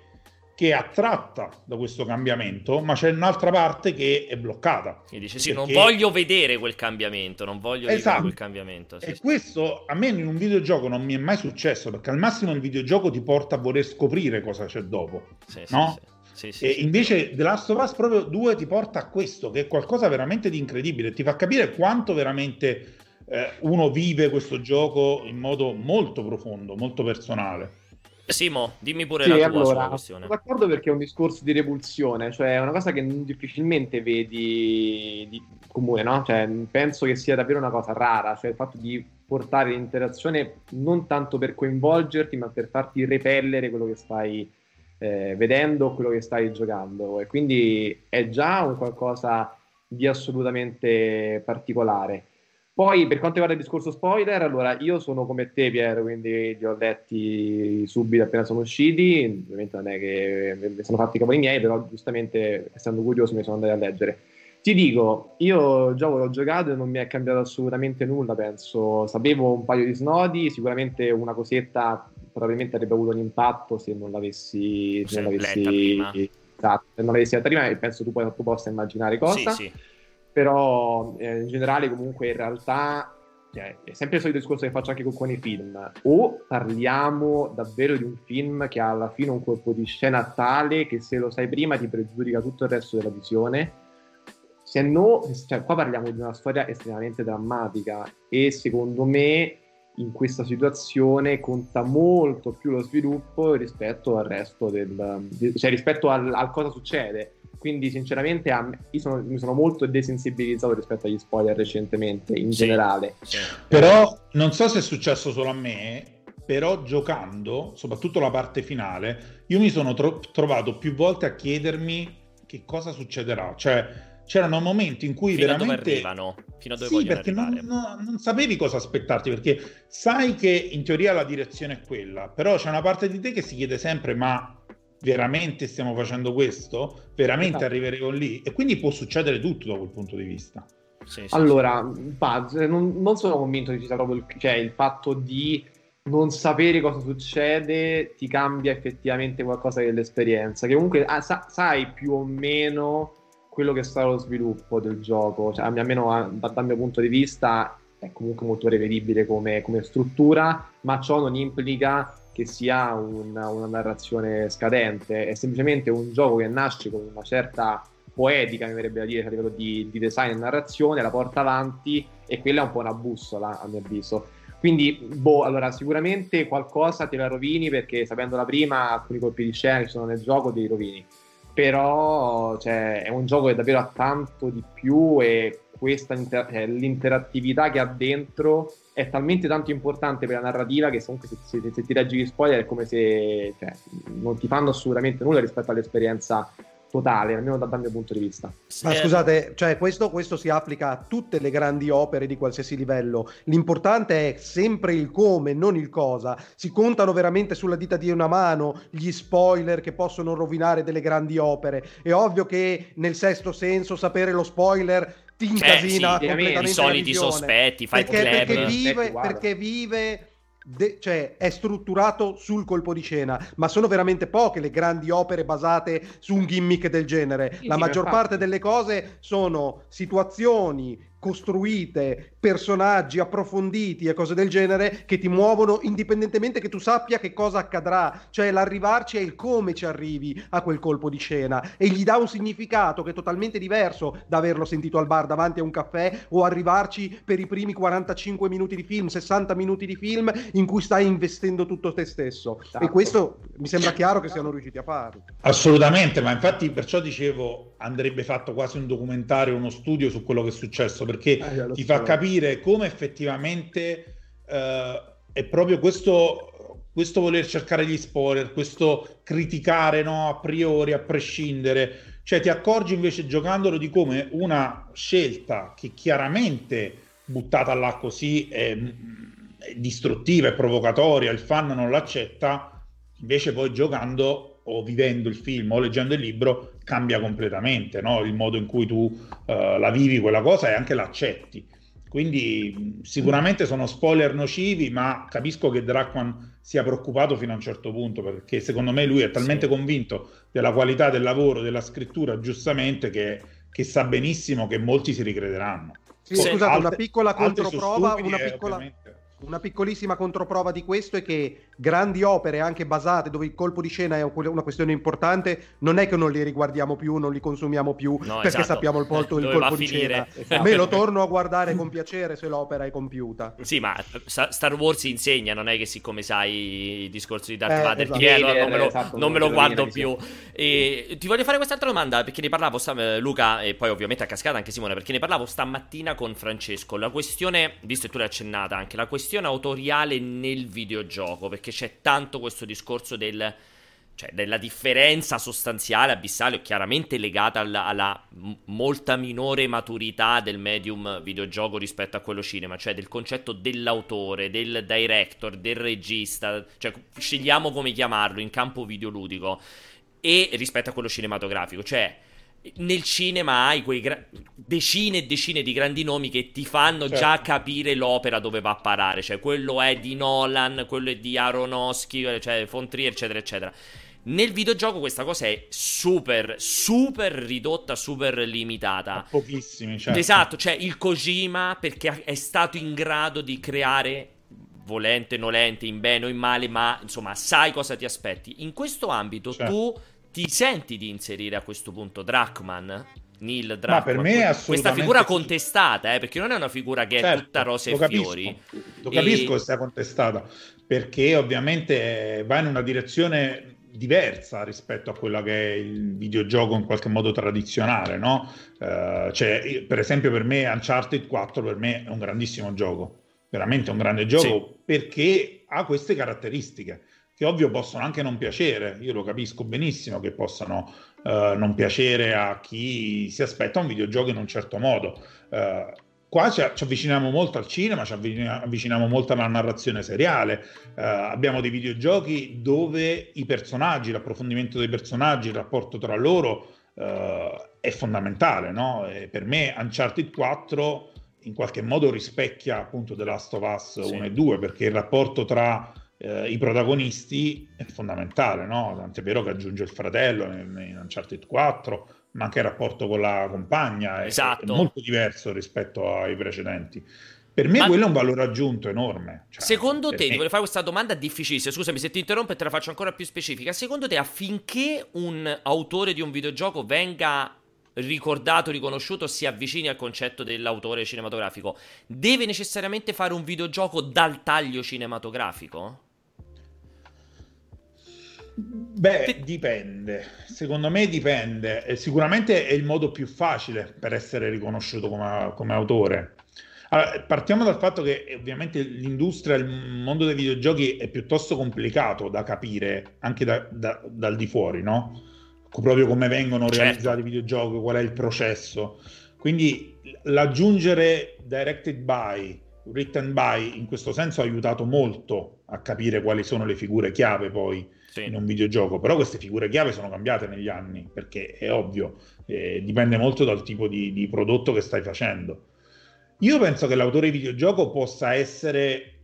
che è attratta da questo cambiamento, ma c'è un'altra parte che è bloccata. E dice sì, perché... non voglio vedere quel cambiamento, non voglio vedere quel cambiamento. Sì, e questo a me in un videogioco non mi è mai successo, perché al massimo il videogioco ti porta a voler scoprire cosa c'è dopo, Sì. Invece The Last of Us proprio 2 ti porta a questo, che è qualcosa veramente di incredibile, ti fa capire quanto veramente uno vive questo gioco in modo molto profondo, molto personale. Simo, dimmi pure la tua sulla questione. Sono d'accordo perché è un discorso di repulsione, cioè è una cosa che difficilmente vedi di comune, no? Cioè, penso che sia davvero una cosa rara, cioè il fatto di portare l'interazione non tanto per coinvolgerti ma per farti repellere quello che stai vedendo, quello che stai giocando, e quindi è già un qualcosa di assolutamente particolare. Poi per quanto riguarda il discorso spoiler, allora io sono come te Pier, quindi li ho letti subito appena sono usciti, ovviamente non è che mi sono fatti i cavoli miei, però giustamente essendo curioso mi sono andato a leggere. Ti dico, io il gioco l'ho giocato e non mi è cambiato assolutamente nulla, penso, sapevo un paio di snodi, sicuramente una cosetta probabilmente avrebbe avuto un impatto se non l'avessi letta prima, e penso tu possa immaginare cosa, però in generale comunque in realtà è sempre il solito discorso che faccio anche con i film, o parliamo davvero di un film che ha alla fine un colpo di scena tale che se lo sai prima ti pregiudica tutto il resto della visione, se no, cioè qua parliamo di una storia estremamente drammatica e secondo me in questa situazione conta molto più lo sviluppo rispetto al resto cioè rispetto al cosa succede, quindi sinceramente mi sono molto desensibilizzato rispetto agli spoiler recentemente in generale. Però non so se è successo solo a me, però giocando soprattutto la parte finale io mi sono trovato più volte a chiedermi che cosa succederà, cioè c'erano momenti in cui veramente... Fino a dove perché non sapevi cosa aspettarti, perché sai che in teoria la direzione è quella, però c'è una parte di te che si chiede sempre ma veramente stiamo facendo questo? Veramente arriveremo lì? E quindi può succedere tutto da quel punto di vista. Buzz, non sono convinto che ci sia proprio il fatto di non sapere cosa succede ti cambia effettivamente qualcosa dell'esperienza, che comunque sai più o meno... quello che sarà lo sviluppo del gioco, cioè, almeno dal mio punto di vista è comunque molto prevedibile come struttura, ma ciò non implica che si ha una narrazione scadente, è semplicemente un gioco che nasce con una certa poetica, mi verrebbe da dire, a livello di design e narrazione, la porta avanti, e quella è un po' una bussola a mio avviso. Quindi allora sicuramente qualcosa te la rovini, perché sapendola prima alcuni colpi di scena che sono nel gioco dei rovini, però cioè, è un gioco che davvero ha tanto di più, e questa l'interattività che ha dentro è talmente tanto importante per la narrativa che comunque se ti leggi gli spoiler è come se non ti fanno assolutamente nulla rispetto all'esperienza totale, almeno dal mio punto di vista. Ma scusate, cioè questo si applica a tutte le grandi opere di qualsiasi livello. L'importante è sempre il come, non il cosa. Si contano veramente sulla dita di una mano gli spoiler che possono rovinare delle grandi opere. È ovvio che nel Sesto Senso sapere lo spoiler ti incasina completamente, i soliti sospetti, Fight Club, perché vive è strutturato sul colpo di scena, ma sono veramente poche le grandi opere basate su un gimmick del genere. La maggior parte delle cose sono situazioni costruite, personaggi approfonditi e cose del genere che ti muovono indipendentemente che tu sappia che cosa accadrà. Cioè l'arrivarci è il come ci arrivi a quel colpo di scena, e gli dà un significato che è totalmente diverso da averlo sentito al bar davanti a un caffè, o arrivarci per i primi 45 minuti di film, 60 minuti di film in cui stai investendo tutto te stesso. E questo mi sembra chiaro che siano riusciti a farlo. Assolutamente, ma infatti perciò dicevo andrebbe fatto quasi un documentario, uno studio su quello che è successo, perché ti fa capire come effettivamente è proprio questo voler cercare gli spoiler, questo criticare a priori, a prescindere. Cioè ti accorgi invece giocandolo di come una scelta che chiaramente buttata là così è distruttiva, è provocatoria, il fan non l'accetta, invece poi giocando o vivendo il film o leggendo il libro cambia completamente, il modo in cui tu la vivi quella cosa e anche l'accetti. Quindi sicuramente sono spoiler nocivi, ma capisco che Druckmann sia preoccupato fino a un certo punto, perché secondo me lui è talmente convinto della qualità del lavoro, della scrittura, giustamente, che sa benissimo che molti si ricrederanno. Scusate, una piccola controprova, una piccolissima controprova di questo è che grandi opere anche basate dove il colpo di scena è una questione importante, non è che non li riguardiamo più, non li consumiamo più, perché sappiamo il colpo di scena. Me lo torno a guardare con piacere se l'opera è compiuta. Sì, ma Star Wars insegna, non è che siccome sai il discorso di Darth Vader non me lo guardo più. E ti voglio fare quest'altra domanda, perché ne parlavo Luca e poi ovviamente a cascata anche Simone, perché ne parlavo stamattina con Francesco, la questione, visto che tu l'hai accennata anche, la questione autoriale nel videogioco, perché c'è tanto questo discorso della differenza sostanziale, abissale, chiaramente legata alla molta minore maturità del medium videogioco rispetto a quello cinema, cioè del concetto dell'autore, del director, del regista, cioè scegliamo come chiamarlo in campo videoludico, e rispetto a quello cinematografico, cioè nel cinema hai quei decine e decine di grandi nomi che ti fanno già capire l'opera dove va a parare, cioè quello è di Nolan, quello è di Aronofsky, cioè Von Trier, eccetera eccetera. Nel videogioco questa cosa è super super ridotta, super limitata a pochissimi, esatto, cioè il Kojima, perché è stato in grado di creare, volente nolente, in bene o in male, ma insomma sai cosa ti aspetti in questo ambito, tu ti senti di inserire a questo punto Neil Druckmann? Ma per me assolutamente questa figura contestata, perché non è una figura che è tutta rose e fiori. Capisco che sia contestata, perché ovviamente va in una direzione diversa rispetto a quella che è il videogioco in qualche modo tradizionale, per esempio per me Uncharted 4 per me è un grandissimo gioco, veramente un grande gioco, perché ha queste caratteristiche che ovvio possono anche non piacere, io lo capisco benissimo che possano non piacere a chi si aspetta un videogioco in un certo modo. Qua ci avviciniamo molto al cinema, ci avviciniamo molto alla narrazione seriale, abbiamo dei videogiochi dove i personaggi, l'approfondimento dei personaggi, il rapporto tra loro è fondamentale, E per me Uncharted 4 in qualche modo rispecchia appunto The Last of Us 1 e 2, perché il rapporto tra i protagonisti è fondamentale, Tant'è vero che aggiunge il fratello in Uncharted 4, ma anche il rapporto con la compagna è molto diverso rispetto ai precedenti. Per me quello è un valore aggiunto enorme. Cioè, secondo te, ti volevo fare questa domanda difficilissima, scusami se ti interrompo e te la faccio ancora più specifica. Secondo te, affinché un autore di un videogioco venga ricordato, riconosciuto, si avvicini al concetto dell'autore cinematografico, deve necessariamente fare un videogioco dal taglio cinematografico? Beh, dipende. Secondo me dipende. Sicuramente è il modo più facile per essere riconosciuto come autore. Allora, partiamo dal fatto che ovviamente l'industria, il mondo dei videogiochi è piuttosto complicato da capire anche dal di fuori, no? Proprio come vengono realizzati i videogiochi, qual è il processo. Quindi l'aggiungere directed by, written by, in questo senso ha aiutato molto a capire quali sono le figure chiave poi in un videogioco. Però queste figure chiave sono cambiate negli anni, perché è ovvio, dipende molto dal tipo di prodotto che stai facendo. Io penso che l'autore di videogioco possa essere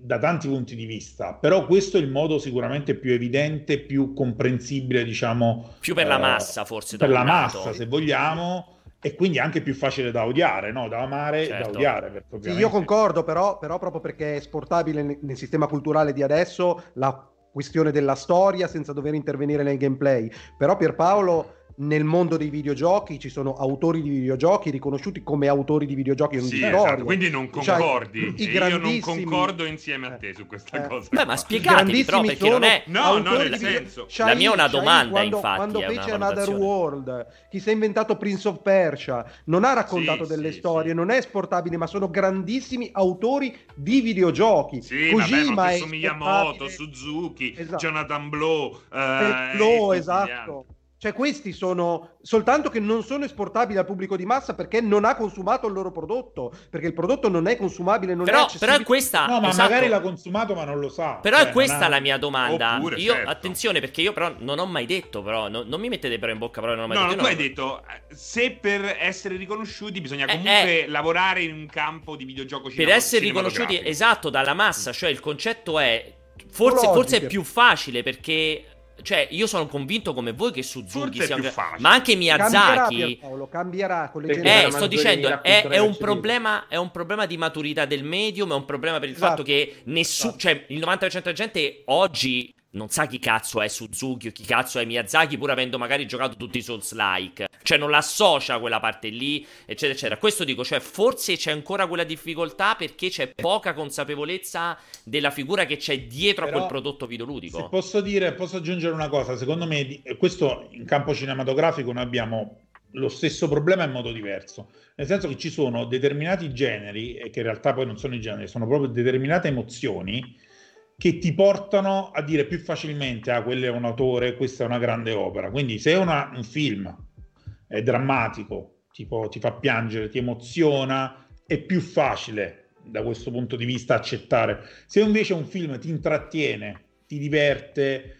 da tanti punti di vista, però questo è il modo sicuramente più evidente, più comprensibile, diciamo. Più per la massa, forse. Per la massa, se vogliamo, e quindi anche più facile da odiare, no? Da amare e da odiare. Perché ovviamente... Sì, io concordo, però proprio perché è esportabile nel sistema culturale di adesso la questione della storia senza dover intervenire nel gameplay. Però Pierpaolo... Nel mondo dei videogiochi ci sono autori di videogiochi riconosciuti come autori di videogiochi. Sì, esatto. Quindi non concordi, cioè, io non concordo insieme a te su questa cosa. Beh, ma spiegatemi però, perché non è nel senso. La mia è una domanda, quando fece Another World, chi si è inventato Prince of Persia non ha raccontato delle storie, non è esportabile, ma sono grandissimi autori di videogiochi. Sì, Kojima, vabbè, ma Miyamoto, Suzuki, Jonathan Blow, esatto. Cioè questi sono, soltanto che non sono esportabili al pubblico di massa perché non ha consumato il loro prodotto, perché il prodotto non è consumabile, non è accessibile. Però è questa... No, ma magari l'ha consumato ma non lo sa. Però è questa la mia domanda. Oppure, io, attenzione, perché io però non ho mai detto, però, non mi mettete però in bocca, però non ho mai detto. No, tu hai detto, se per essere riconosciuti bisogna comunque lavorare in un campo di videogioco cinematografico. Per essere riconosciuti, esatto, dalla massa, cioè il concetto è, forse è più facile perché... Cioè, io sono convinto come voi che Suzuki sia ma anche Miyazaki cambierà con le generazioni. Sto dicendo è un problema di maturità del medium, è un problema per il fatto che nessuno, cioè il 90% della gente oggi non sa chi cazzo è Suzuki o chi cazzo è Miyazaki, pur avendo magari giocato tutti i Souls-like. Cioè non l'associa quella parte lì, eccetera, eccetera. Questo dico, cioè forse c'è ancora quella difficoltà perché c'è poca consapevolezza della figura che c'è dietro a quel prodotto videoludico. Se posso aggiungere una cosa. Secondo me questo in campo cinematografico noi abbiamo lo stesso problema in modo diverso. Nel senso che ci sono determinati generi, che in realtà poi non sono i generi, sono proprio determinate emozioni che ti portano a dire più facilmente quello è un autore, questa è una grande opera. Quindi se è un film è drammatico, tipo ti fa piangere, ti emoziona, è più facile da questo punto di vista accettare. Se invece un film ti intrattiene, ti diverte,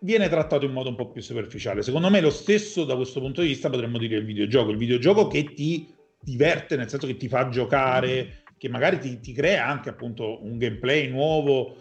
viene trattato in modo un po' più superficiale. Secondo me lo stesso da questo punto di vista potremmo dire il videogioco che ti diverte, nel senso che ti fa giocare, che magari ti crea anche appunto un gameplay nuovo,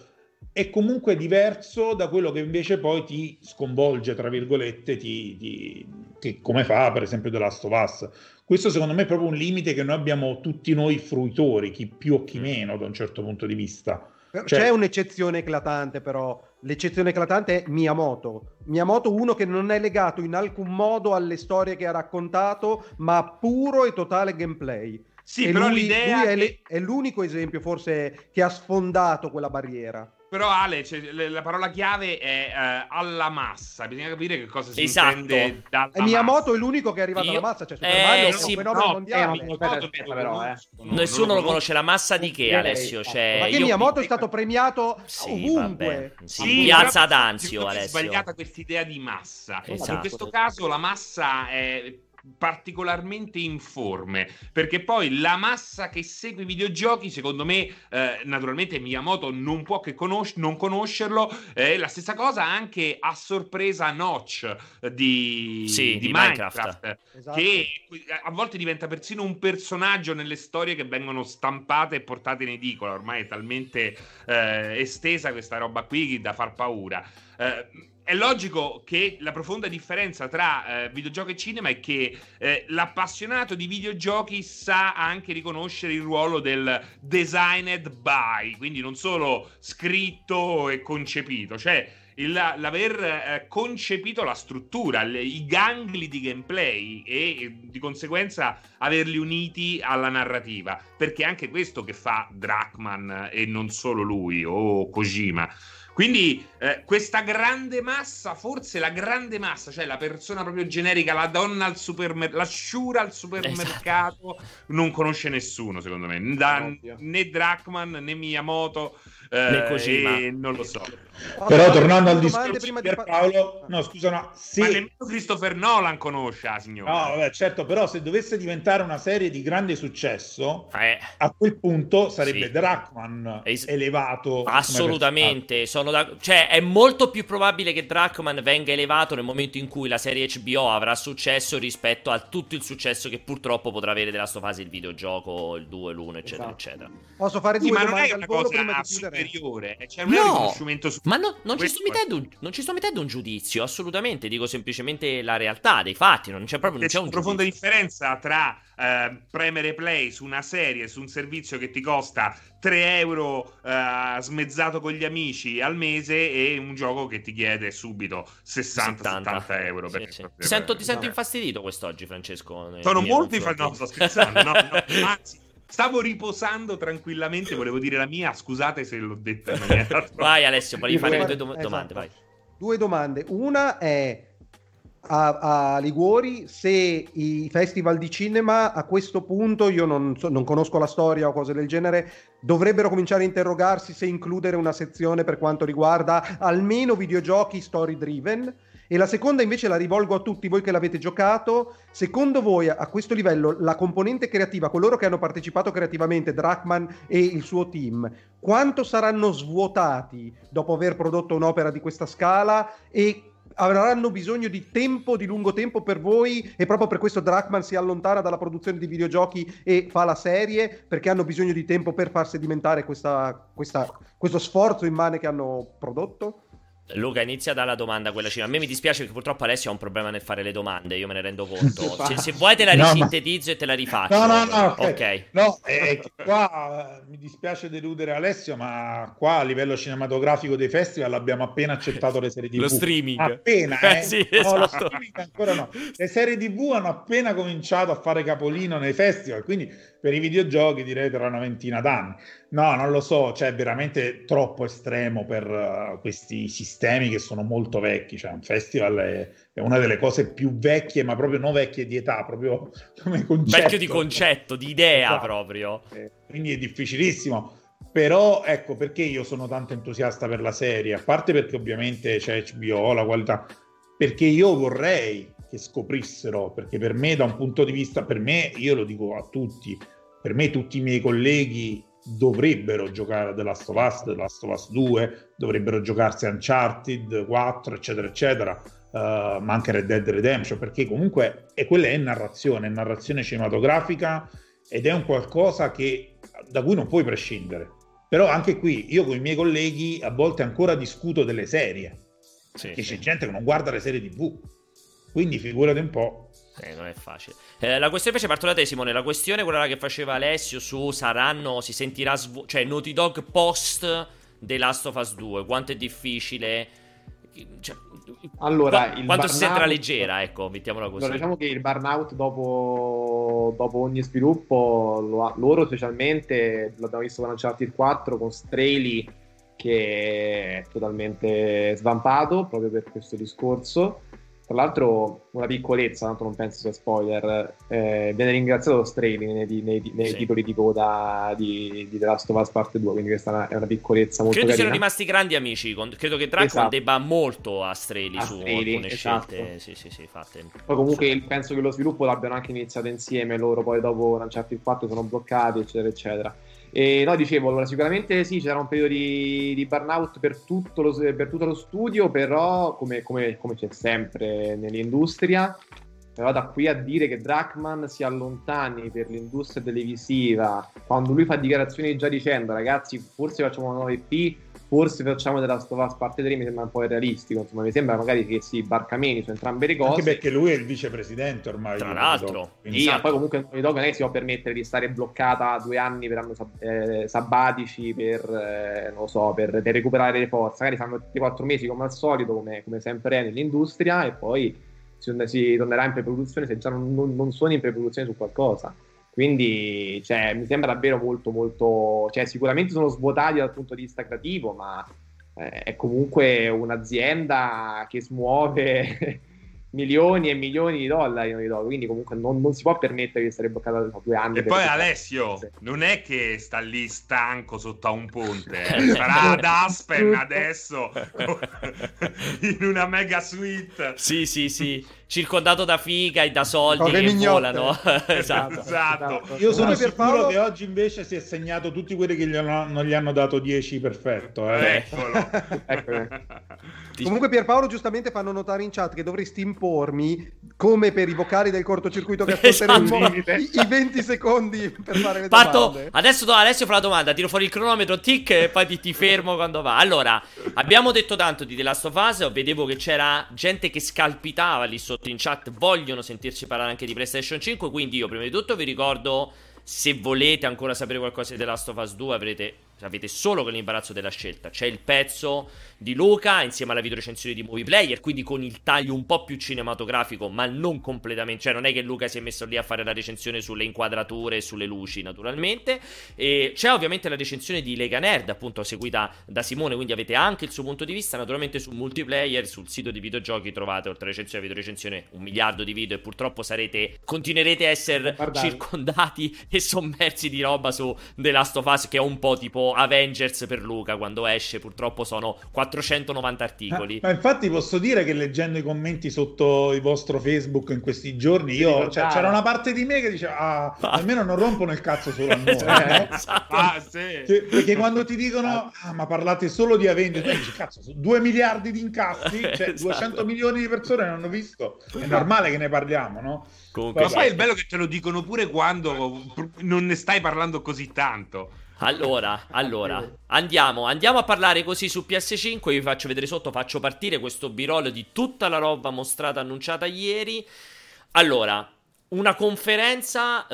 è comunque diverso da quello che invece poi ti sconvolge, tra virgolette, che come fa per esempio The Last of Us. Questo secondo me è proprio un limite che noi abbiamo tutti noi fruitori, chi più o chi meno da un certo punto di vista. C'è un'eccezione eclatante però. L'eccezione eclatante è Miyamoto, uno che non è legato in alcun modo alle storie che ha raccontato, ma puro e totale gameplay. Sì, e però l'idea è l'unico esempio forse che ha sfondato quella barriera. Però Ale, la parola chiave è alla massa, bisogna capire che cosa si intende dalla massa. Miyamoto è l'unico che è arrivato alla massa, cioè Super Mario è un fenomeno mondiale. Nessuno lo conosce, la massa di che, Alessio? Cioè, ma che Miyamoto è stato premiato ovunque. Sì, piazza d'Anzio, Alessio. È sbagliata questa idea di massa. In questo caso la massa è particolarmente informe, perché poi la massa che segue i videogiochi, secondo me, naturalmente Miyamoto non può che conoscerlo. La stessa cosa anche a sorpresa Notch di Minecraft. Esatto. Che a volte diventa persino un personaggio nelle storie che vengono stampate e portate in edicola. Ormai è talmente estesa questa roba qui da far paura. è logico che la profonda differenza tra videogioco e cinema è che l'appassionato di videogiochi sa anche riconoscere il ruolo del designed by, quindi non solo scritto e concepito, cioè l'aver concepito la struttura, i gangli di gameplay e di conseguenza averli uniti alla narrativa, perché è anche questo che fa Druckmann e non solo lui o Kojima. Quindi questa grande massa, forse la grande massa, cioè la persona proprio generica, la donna al supermercato, la sciura al supermercato, esatto, non conosce nessuno secondo me, né Druckmann né Miyamoto né Kojima, non lo so. Però tornando al discorso prima di Pierpaolo, no scusa, no, sì, ma nemmeno Christopher Nolan conosce la signora. No vabbè, certo, però se dovesse diventare una serie di grande successo, a quel punto sarebbe, sì, Druckmann elevato assolutamente. Cioè è molto più probabile che Druckmann venga elevato nel momento in cui la serie HBO avrà successo rispetto a tutto il successo che purtroppo potrà avere della sua fase il videogioco, il 2, l'1 eccetera, esatto, eccetera. Posso fare due, sì, ma non è una cosa superiore, cioè non, no, è un riconoscimento superiore. Ma no, non ci sto mettendo un giudizio, assolutamente, dico semplicemente la realtà dei fatti, non c'è proprio, non c'è una profonda differenza tra premere play su una serie, su un servizio che ti costa 3 euro smezzato con gli amici al mese e un gioco che ti chiede subito 60-70 euro. Sì, sì. Ti sento infastidito quest'oggi, Francesco. Sono molto infastidito. No, sto scherzando. No, anzi, stavo riposando tranquillamente, volevo dire la mia, scusate se l'ho detta in maniera... Vai Alessio, volevi fare le tue domande, vai. Due domande, una è a Liguori se i festival di cinema, a questo punto io non conosco la storia o cose del genere, dovrebbero cominciare a interrogarsi se includere una sezione per quanto riguarda almeno videogiochi story driven. E la seconda invece la rivolgo a tutti voi che l'avete giocato. Secondo voi a questo livello la componente creativa, coloro che hanno partecipato creativamente, Druckmann e il suo team, quanto saranno svuotati dopo aver prodotto un'opera di questa scala e avranno bisogno di tempo, di lungo tempo per voi, e proprio per questo Druckmann si allontana dalla produzione di videogiochi e fa la serie, perché hanno bisogno di tempo per far sedimentare questo sforzo immane che hanno prodotto? Luca, inizia dalla domanda quella cinema. A me mi dispiace perché purtroppo Alessio ha un problema nel fare le domande, io me ne rendo conto. Se vuoi te la risintetizzo e te la rifaccio. No, ok. No, qua mi dispiace deludere Alessio, ma qua a livello cinematografico dei festival abbiamo appena accettato le serie TV. Lo streaming. Appena, sì, esatto. No, lo streaming ancora no. Le serie TV hanno appena cominciato a fare capolino nei festival, quindi per i videogiochi direi tra una ventina d'anni. No, non lo so, cioè è veramente troppo estremo per questi sistemi che sono molto vecchi, cioè un festival è una delle cose più vecchie, ma proprio non vecchie di età, proprio come concetto. Vecchio di concetto, di idea, esatto, proprio. Quindi è difficilissimo, però ecco perché io sono tanto entusiasta per la serie, a parte perché ovviamente c'è HBO, la qualità, perché io vorrei che scoprissero, perché per me da un punto di vista, per me, io lo dico a tutti, per me tutti i miei colleghi dovrebbero giocare a The Last of Us, The Last of Us 2, dovrebbero giocarsi Uncharted 4, eccetera, eccetera, ma anche Red Dead Redemption, perché comunque quella è narrazione cinematografica ed è un qualcosa che, da cui non puoi prescindere. Però anche qui, io con i miei colleghi a volte ancora discuto delle serie, perché c'è gente che non guarda le serie TV, quindi figurati un po'. Non è facile. La questione invece parto da te, Simone. La questione quella che faceva Alessio su saranno, si sentirà cioè Naughty Dog post The Last of Us 2, quanto è difficile, cioè, allora, quanto si sentirà leggera, ecco, mettiamola così. Allora, diciamo che il burnout dopo ogni sviluppo loro specialmente l'abbiamo visto con Uncharted 4, con Straley che è totalmente svampato proprio per questo discorso. Tra l'altro, una piccolezza, tanto non penso sia spoiler, viene ringraziato lo Straley nei sì, titoli di coda di The Last of Us Part 2, quindi questa è una piccolezza molto carina. Credo siano rimasti grandi amici, credo che Druckmann, esatto, debba molto a Straley su alcune, esatto, scelte, sì, fatte. Poi comunque penso che lo sviluppo l'abbiano anche iniziato insieme loro, poi dopo Uncharted 4 sono bloccati, eccetera, eccetera. E no, dicevo, allora sicuramente sì, c'era un periodo di burnout per tutto lo studio, però come c'è sempre nell'industria, però da qui a dire che Druckmann si allontani per l'industria televisiva, quando lui fa dichiarazioni già dicendo ragazzi forse facciamo una 9P, forse facciamo della Last of Us parte 3 mi sembra un po' irrealistico, insomma mi sembra magari che si barca meno su entrambe le cose, anche perché lui è il vicepresidente ormai, tra l'altro, quindi esatto. Poi comunque Naughty Dog non è che si può permettere di stare bloccata 2 anni per anni sabbatici per recuperare le forze, magari saranno tutti 4 mesi come al solito, come sempre è nell'industria, e poi si tornerà in preproduzione, se già non sono in preproduzione su qualcosa. Quindi cioè, mi sembra davvero molto molto, cioè sicuramente sono svuotati dal punto di vista creativo, ma è comunque un'azienda che smuove milioni e milioni di dollari, quindi comunque non si può permettere di essere bloccato da 2 anni. E poi Alessio non è che sta lì stanco sotto a un ponte, sarà ad Aspen adesso in una mega suite, sì circondato da figa e da soldi che volano. esatto. Io sono sicuro che oggi invece si è segnato tutti quelli che non gli hanno dato 10 perfetto. Eccolo. Comunque Pierpaolo giustamente fanno notare in chat che dovresti impormi, come per i vocali del cortocircuito che ascolteremo, i 20 secondi per fare le domande. Adesso Alessio fa la domanda, tiro fuori il cronometro, tic, e poi ti fermo quando va. Allora, abbiamo detto tanto di The Last of Us, vedevo che c'era gente che scalpitava lì sotto in chat, vogliono sentirci parlare anche di PlayStation 5, quindi io prima di tutto vi ricordo, se volete ancora sapere qualcosa di The Last of Us 2 avete solo con l'imbarazzo della scelta, c'è il pezzo di Luca insieme alla videorecensione di Movieplayer, quindi con il taglio un po' più cinematografico, ma non completamente, cioè non è che Luca si è messo lì a fare la recensione sulle inquadrature e sulle luci naturalmente, e c'è ovviamente la recensione di Lega Nerd appunto seguita da Simone, quindi avete anche il suo punto di vista, naturalmente su Multiplayer, sul sito di videogiochi trovate oltre recensione e videorecensione 1 miliardo di video, e purtroppo continuerete a essere circondati e sommersi di roba su The Last of Us, che è un po' tipo Avengers per Luca quando esce, purtroppo sono 490 articoli. Ma infatti posso dire che leggendo i commenti sotto il vostro Facebook in questi giorni io, c'era una parte di me che diceva almeno non rompono il cazzo solo a noi, esatto. Sì. Perché quando ti dicono ma parlate solo di Avengers, tu dici cazzo, 2 miliardi di incassi, cioè esatto. 200 milioni di persone l'hanno visto, è normale che ne parliamo, no? Comunque, ma poi il bello che te lo dicono pure quando non ne stai parlando così tanto. Allora, andiamo a parlare così su PS5, vi faccio vedere sotto, faccio partire questo birolo di tutta la roba mostrata, annunciata ieri. Allora, una conferenza,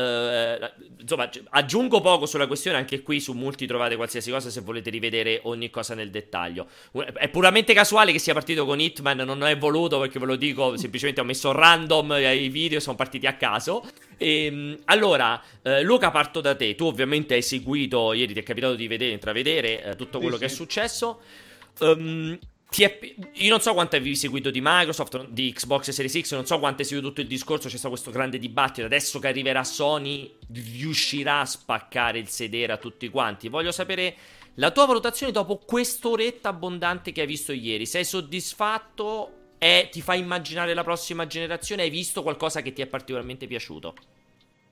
insomma, aggiungo poco sulla questione, anche qui su Multi trovate qualsiasi cosa se volete rivedere ogni cosa nel dettaglio. È puramente casuale che sia partito con Hitman, non è voluto, perché ve lo dico, semplicemente ho messo random, i video sono partiti a caso. Allora, Luca, parto da te. Tu ovviamente hai seguito, ieri ti è capitato di intravedere tutto quello che è successo. Io non so quanto avevi seguito di Microsoft, di Xbox Series X, non so quanto hai seguito tutto il discorso, c'è stato questo grande dibattito, adesso che arriverà Sony riuscirà a spaccare il sedere a tutti quanti. Voglio sapere la tua valutazione dopo quest'oretta abbondante che hai visto ieri. Sei soddisfatto? Ti fa immaginare la prossima generazione? Hai visto qualcosa che ti è particolarmente piaciuto?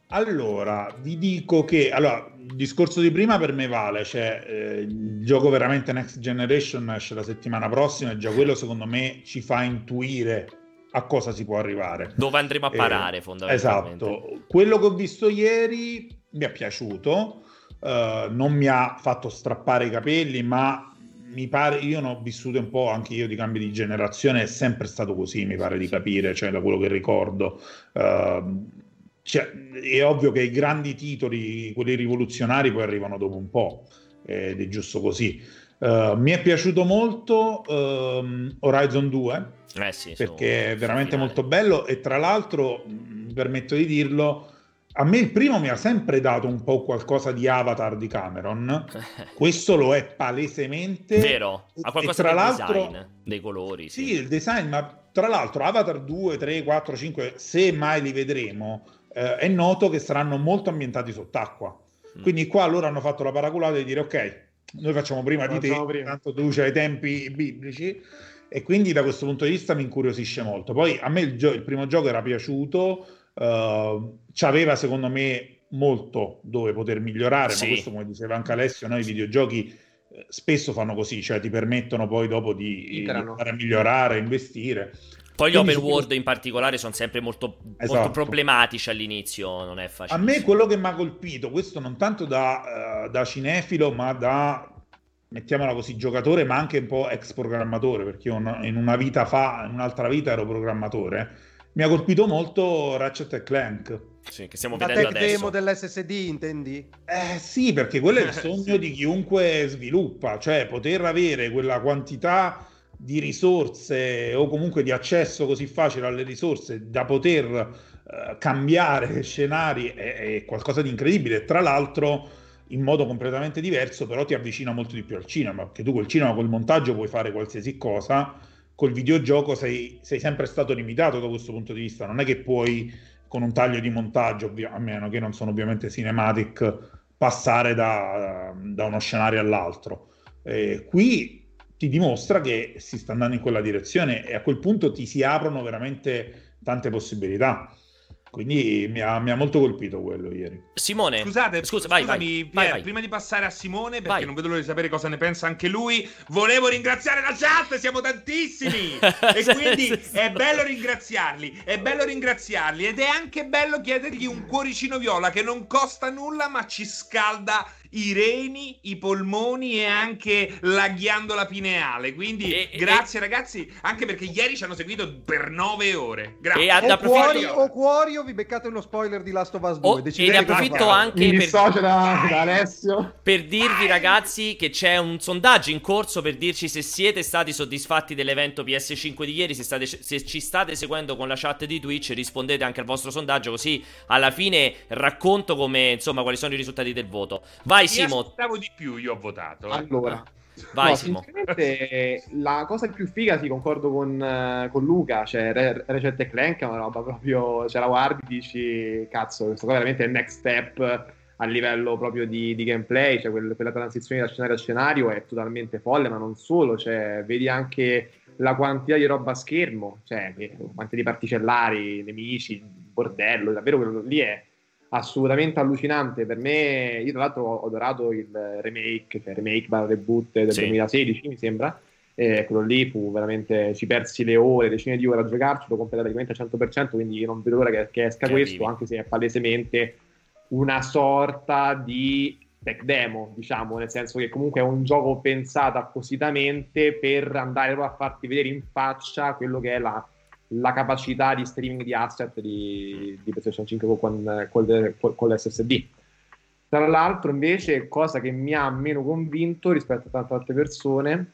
Allora, vi dico che il discorso di prima per me vale, cioè il gioco veramente Next Generation esce la settimana prossima e già quello secondo me ci fa intuire a cosa si può arrivare, dove andremo a parare fondamentalmente. Esatto, quello che ho visto ieri mi è piaciuto, non mi ha fatto strappare i capelli, ma mi pare, io ne ho vissuto un po' anche io di cambi di generazione, è sempre stato così, mi pare di capire, cioè da quello che ricordo. Cioè, è ovvio che i grandi titoli, quelli rivoluzionari, poi arrivano dopo un po', ed è giusto così. Mi è piaciuto molto Horizon 2, perché è veramente molto bello, e tra l'altro, mi permetto di dirlo, a me il primo mi ha sempre dato un po' qualcosa di Avatar di Cameron, questo lo è palesemente. Vero, ha qualcosa di design, dei colori. Sì, il design, ma tra l'altro Avatar 2, 3, 4, 5, se mai li vedremo, è noto che saranno molto ambientati sott'acqua, quindi qua loro hanno fatto la paraculata di dire ok, noi facciamo prima di te, tanto tu c'hai i tempi biblici, e quindi da questo punto di vista mi incuriosisce molto. Poi a me il primo gioco era piaciuto, c'aveva secondo me molto dove poter migliorare, ma questo, come diceva anche Alessio, noi i videogiochi spesso fanno così, cioè ti permettono poi dopo di andare a migliorare, investire. Poi gli open world in particolare sono sempre molto, molto problematici all'inizio, non è facile. A me quello che mi ha colpito, questo non tanto da cinefilo, ma da mettiamola così, giocatore, ma anche un po' ex programmatore, perché io in una vita fa, in un'altra vita ero programmatore. Mi ha colpito molto Ratchet & Clank. Sì, che stiamo vedendo adesso. La tech demo dell'SSD, intendi? Sì, perché quello è il sogno di chiunque sviluppa, cioè poter avere quella quantità di risorse o comunque di accesso così facile alle risorse da poter cambiare scenari è qualcosa di incredibile. Tra l'altro in modo completamente diverso, però ti avvicina molto di più al cinema, perché tu col cinema, col montaggio puoi fare qualsiasi cosa. Col videogioco sei sempre stato limitato da questo punto di vista, non è che puoi con un taglio di montaggio, a meno che non sono ovviamente cinematic, passare da uno scenario all'altro. Qui ti dimostra che si sta andando in quella direzione e a quel punto ti si aprono veramente tante possibilità. Quindi mi ha molto colpito quello ieri. Simone, scusami, vai. Prima di passare a Simone, perché non vedo l'ora di sapere cosa ne pensa anche lui, volevo ringraziare la chat, siamo tantissimi! E quindi è bello ringraziarli ed è anche bello chiedergli un cuoricino viola che non costa nulla ma ci scalda i reni, i polmoni e anche la ghiandola pineale. Quindi grazie ragazzi, anche perché ieri ci hanno seguito per 9 ore. Grazie. O cuori o vi beccate uno spoiler di Last of Us 2. E ne approfitto anche da Alessio per dirvi ragazzi che c'è un sondaggio in corso per dirci se siete stati soddisfatti dell'evento PS5 di ieri, se ci state seguendo con la chat di Twitch rispondete anche al vostro sondaggio, così alla fine racconto come insomma quali sono i risultati del voto. Vai Simo. Aspettavo di più, io ho votato. Allora, vai no, Simo. Sinceramente la cosa più figa, sì, concordo con Luca, cioè Ratchet & Clank è una roba proprio, cioè la guardi dici, cazzo, questo qua veramente è il next step a livello proprio di gameplay, cioè quella transizione da scenario a scenario è totalmente folle, ma non solo, cioè vedi anche la quantità di roba a schermo, cioè quantità di particellari, nemici, bordello, davvero quello lì è assolutamente allucinante. Per me, io tra l'altro ho adorato il remake barra reboot del 2016, mi sembra, quello lì fu veramente, ci persi le ore, decine di ore a giocarci, l'ho completato praticamente al 100%, quindi io non vedo l'ora che esca questo, anche se è palesemente una sorta di tech demo, diciamo, nel senso che comunque è un gioco pensato appositamente per andare a farti vedere in faccia quello che è la capacità di streaming di asset di PlayStation 5 con l'SSD. Tra l'altro invece cosa che mi ha meno convinto rispetto a tante altre persone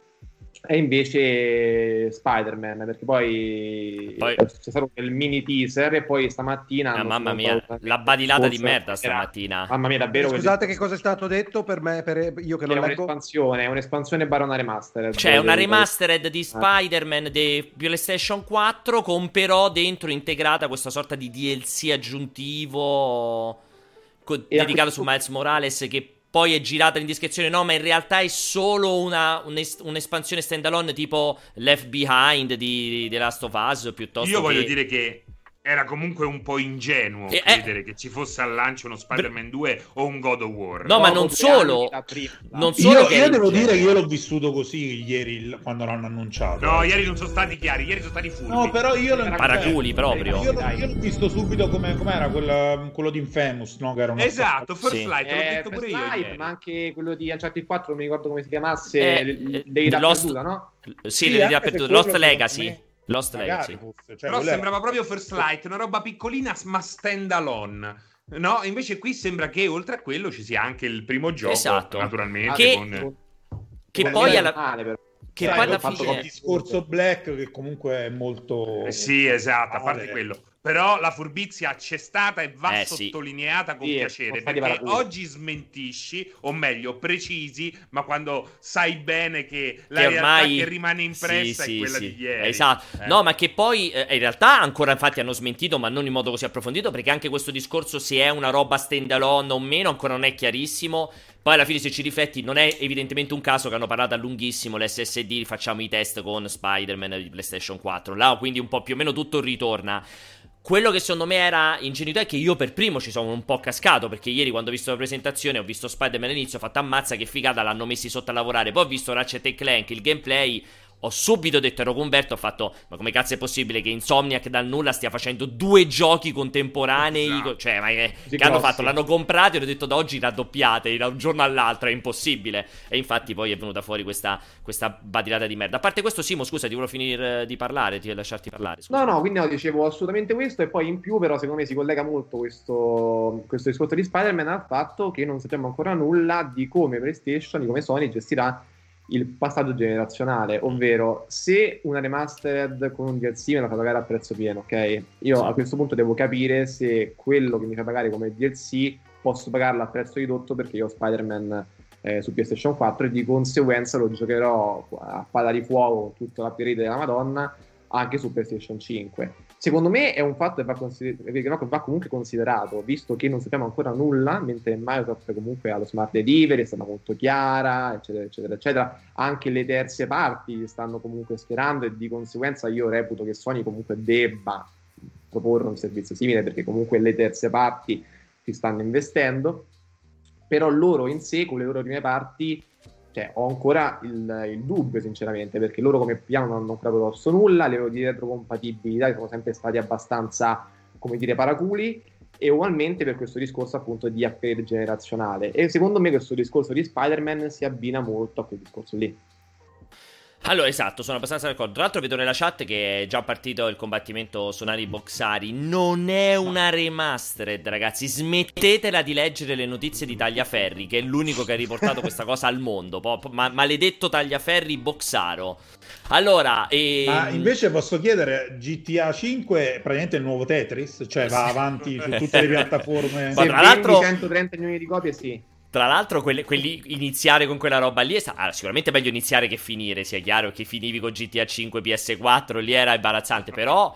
è invece Spider-Man, perché poi c'è stato il mini teaser e poi stamattina mamma mia, la badilata di merda stamattina, mamma mia davvero. Scusate che cosa è stato detto, per me, per io che non leggo, un'espansione barra una remastered, cioè una remastered di Spider-Man di PlayStation 4 con però dentro integrata questa sorta di DLC aggiuntivo dedicato su Miles Morales, che poi è girata l'indiscrezione, no, ma in realtà è solo un'espansione standalone tipo Left Behind di The Last of Us, piuttosto io voglio dire che era comunque un po' ingenuo credere che ci fosse al lancio uno Spider-Man 2 o un God of War. No, ma non solo io devo dire che io l'ho vissuto così ieri quando l'hanno annunciato. No, ieri non sono stati chiari, ieri sono stati furbi. No, però io paraculi proprio. Io l'ho visto subito come era quello di Infamous, no? Che era una esatto, First Light, l'ho detto pure io. Ma anche quello di Uncharted 4, non mi ricordo come si chiamasse, dei d'apertura, no? Sì, dei d'apertura, Lost Legacy. Però sembrava proprio First Light, una roba piccolina ma stand alone. No, invece qui sembra che oltre a quello ci sia anche il primo gioco, naturalmente, che poi alla fine il discorso Black che comunque è molto sì, esatto, a parte quello. Però la furbizia c'è stata e va sottolineata con piacere, perché oggi smentisci, o meglio precisi, ma quando sai bene che la ormai realtà che rimane impressa è quella di ieri. Esatto. No, ma che poi in realtà ancora infatti hanno smentito, ma non in modo così approfondito, perché anche questo discorso se è una roba standalone o meno ancora non è chiarissimo. Poi alla fine se ci rifletti non è evidentemente un caso che hanno parlato a lunghissimo l'SSD, facciamo i test con Spider-Man di PlayStation 4, là quindi un po' più o meno tutto ritorna. Quello che secondo me era ingenuità è che io per primo ci sono un po' cascato, perché ieri quando ho visto la presentazione ho visto Spider-Man all'inizio, ho fatto ammazza che figata, l'hanno messi sotto a lavorare, poi ho visto Ratchet & Clank, il gameplay, Ho subito detto, ero converto, ho fatto, ma come cazzo è possibile che Insomniac dal nulla stia facendo due giochi contemporanei? Esatto. Cioè, ma che hanno fatto? L'hanno comprato e ho detto, da oggi raddoppiate, da un giorno all'altro, è impossibile. E infatti poi è venuta fuori questa badilata di merda. A parte questo, Simo, scusa, ti volevo finire di parlare, ti lasciarti parlare. Scusa. No, quindi dicevo assolutamente questo, e poi in più però secondo me si collega molto questo discorso di Spider-Man al fatto che non sappiamo ancora nulla di come PlayStation, di come Sony gestirà il passaggio generazionale, ovvero se una remastered con un DLC me la fa pagare a prezzo pieno, ok? Io a questo punto devo capire se quello che mi fa pagare come DLC posso pagarlo a prezzo ridotto, perché io ho Spider-Man su PlayStation 4 e di conseguenza lo giocherò a palla di fuoco, tutta la pirata della Madonna, anche su PlayStation 5. Secondo me è un fatto che va comunque considerato, visto che non sappiamo ancora nulla, mentre Microsoft comunque ha lo smart delivery, è stata molto chiara, eccetera, eccetera, eccetera. Anche le terze parti stanno comunque schierando, e di conseguenza io reputo che Sony comunque debba proporre un servizio simile, perché comunque le terze parti ci stanno investendo, però loro in sé, con le loro prime parti, cioè, ho ancora il dubbio, sinceramente, perché loro come piano non hanno proprio dorso nulla, le loro retrocompatibilità che sono sempre stati abbastanza, come dire, paraculi, e ugualmente per questo discorso appunto di upgrade generazionale. E secondo me questo discorso di Spider-Man si abbina molto a quel discorso lì. Allora, esatto, sono abbastanza d'accordo. Tra l'altro vedo nella chat che è già partito il combattimento Sonari Boxari. Non è una remastered, ragazzi. Smettetela di leggere le notizie di Tagliaferri, che è l'unico che ha riportato questa cosa al mondo. Maledetto Tagliaferri Boxaro. Allora, ma invece posso chiedere, GTA 5 è praticamente il nuovo Tetris? Cioè va avanti su tutte le piattaforme? Ma tra l'altro 130 milioni di copie, sì. Tra l'altro, iniziare con quella roba lì sicuramente meglio iniziare che finire, sia chiaro, che finivi con GTA 5 PS4, lì era imbarazzante, però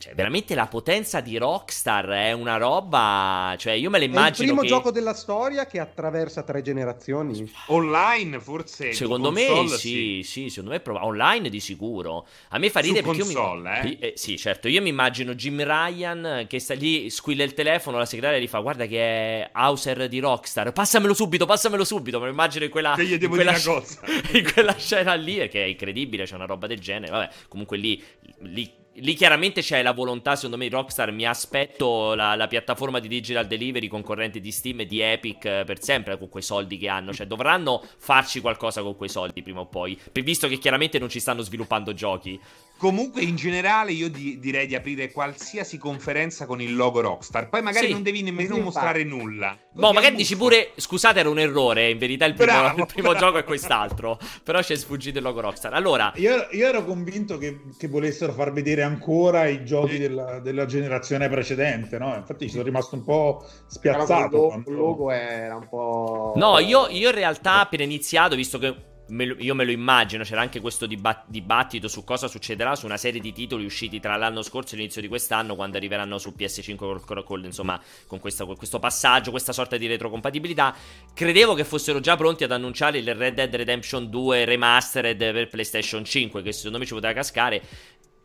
cioè veramente la potenza di Rockstar è una roba, cioè io me la immagino, è il primo gioco della storia che attraversa tre generazioni online, forse secondo console, me sì, secondo me online di sicuro. A me fa ridere perché console, sì, certo, io mi immagino Jim Ryan che sta lì, squilla il telefono, la segretaria gli fa "Guarda che è Hauser di Rockstar, passamelo subito", me lo immagino in quella, che gli devo dire una cosa. In quella scena lì, perché è incredibile, c'è una roba del genere. Vabbè, comunque lì chiaramente c'è la volontà, secondo me, di Rockstar. Mi aspetto la piattaforma di digital delivery concorrente di Steam e di Epic per sempre, con quei soldi che hanno. Cioè dovranno farci qualcosa con quei soldi prima o poi, visto che chiaramente non ci stanno sviluppando giochi. Comunque in generale io direi di aprire qualsiasi conferenza con il logo Rockstar. Poi magari non devi nemmeno mostrare nulla. No, magari dici pure "Scusate, era un errore, in verità il primo gioco è quest'altro", però c'è sfuggito il logo Rockstar. Allora io ero convinto che volessero far vedere ancora i giochi della generazione precedente, no? Infatti sono rimasto un po' spiazzato. Il logo era un po'... No, io in realtà appena iniziato, visto che io me lo immagino, c'era anche questo dibattito su cosa succederà su una serie di titoli usciti tra l'anno scorso e l'inizio di quest'anno, quando arriveranno su PS5 insomma, con questo passaggio, questa sorta di retrocompatibilità. Credevo che fossero già pronti ad annunciare il Red Dead Redemption 2 Remastered per PlayStation 5, che secondo me ci poteva cascare.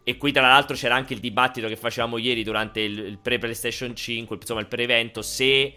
E qui tra l'altro c'era anche il dibattito che facevamo ieri durante il pre-PlayStation 5, insomma il pre-evento, se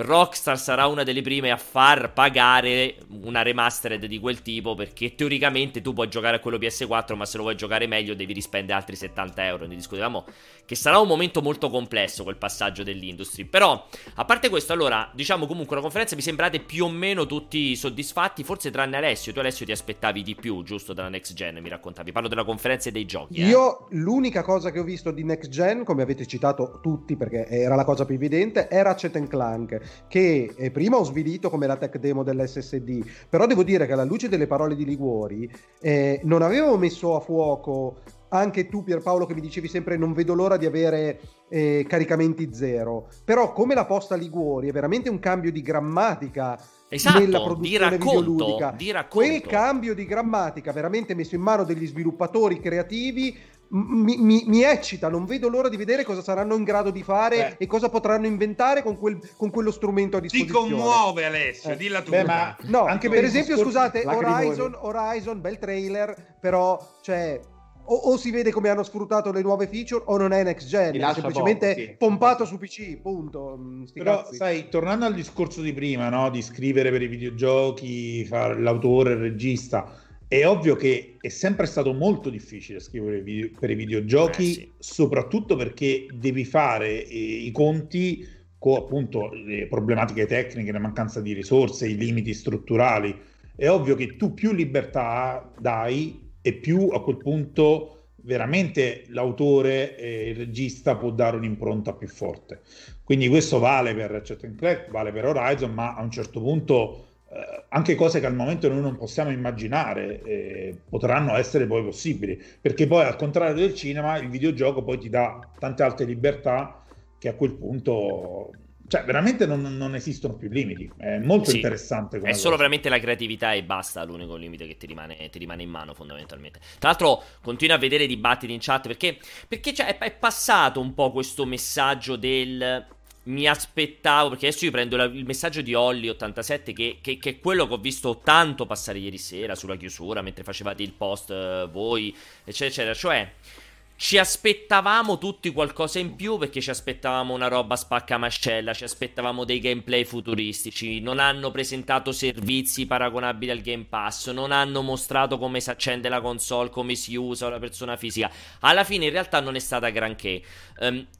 Rockstar sarà una delle prime a far pagare una remastered di quel tipo, perché teoricamente tu puoi giocare a quello PS4, ma se lo vuoi giocare meglio devi rispendere altri €70. Ne discutevamo che sarà un momento molto complesso quel passaggio dell'industria. Però a parte questo, allora diciamo comunque la conferenza mi sembrate più o meno tutti soddisfatti, forse tranne Alessio. Tu Alessio ti aspettavi di più, giusto, dalla Next Gen, mi raccontavi. Parlo della conferenza e dei giochi. Io l'unica cosa che ho visto di Next Gen, come avete citato tutti perché era la cosa più evidente, era Ratchet & Clank, che prima ho svilito come la tech demo dell'SSD, però devo dire che alla luce delle parole di Liguori non avevo messo a fuoco, anche tu Pierpaolo che mi dicevi sempre non vedo l'ora di avere caricamenti zero, però come la posta Liguori è veramente un cambio di grammatica. Esatto, nella produzione videoludica, quel cambio di grammatica veramente messo in mano degli sviluppatori creativi mi eccita, non vedo l'ora di vedere cosa saranno in grado di fare e cosa potranno inventare con quello strumento a disposizione. Ti commuove Alessio, dilla tu. No, anche per esempio, scusate, Horizon, bel trailer, però cioè o si vede come hanno sfruttato le nuove feature o non è next gen, è semplicemente pompato su PC, punto. Però sai, tornando al discorso di prima, no? Di scrivere per i videogiochi, fare l'autore, il regista, È ovvio che è sempre stato molto difficile scrivere video, per i videogiochi, sì, soprattutto perché devi fare i conti con appunto le problematiche tecniche, la mancanza di risorse, i limiti strutturali. È ovvio che tu più libertà dai e più a quel punto veramente l'autore e il regista può dare un'impronta più forte. Quindi questo vale per Ratchet & Clank, vale per Horizon, ma a un certo punto anche cose che al momento noi non possiamo immaginare potranno essere poi possibili, perché poi al contrario del cinema il videogioco poi ti dà tante altre libertà che a quel punto, cioè, veramente non esistono più limiti. È molto interessante come è cosa. Solo veramente la creatività e basta, l'unico limite che ti rimane in mano fondamentalmente. Tra l'altro continua a vedere dibattiti in chat perché cioè, è passato un po' questo messaggio del mi aspettavo, perché adesso io prendo il messaggio di Olly87 che è quello che ho visto tanto passare ieri sera sulla chiusura mentre facevate il post voi eccetera eccetera, cioè ci aspettavamo tutti qualcosa in più perché ci aspettavamo una roba spaccamascella, ci aspettavamo dei gameplay futuristici, non hanno presentato servizi paragonabili al Game Pass, non hanno mostrato come si accende la console, come si usa la persona fisica. Alla fine in realtà non è stata granché.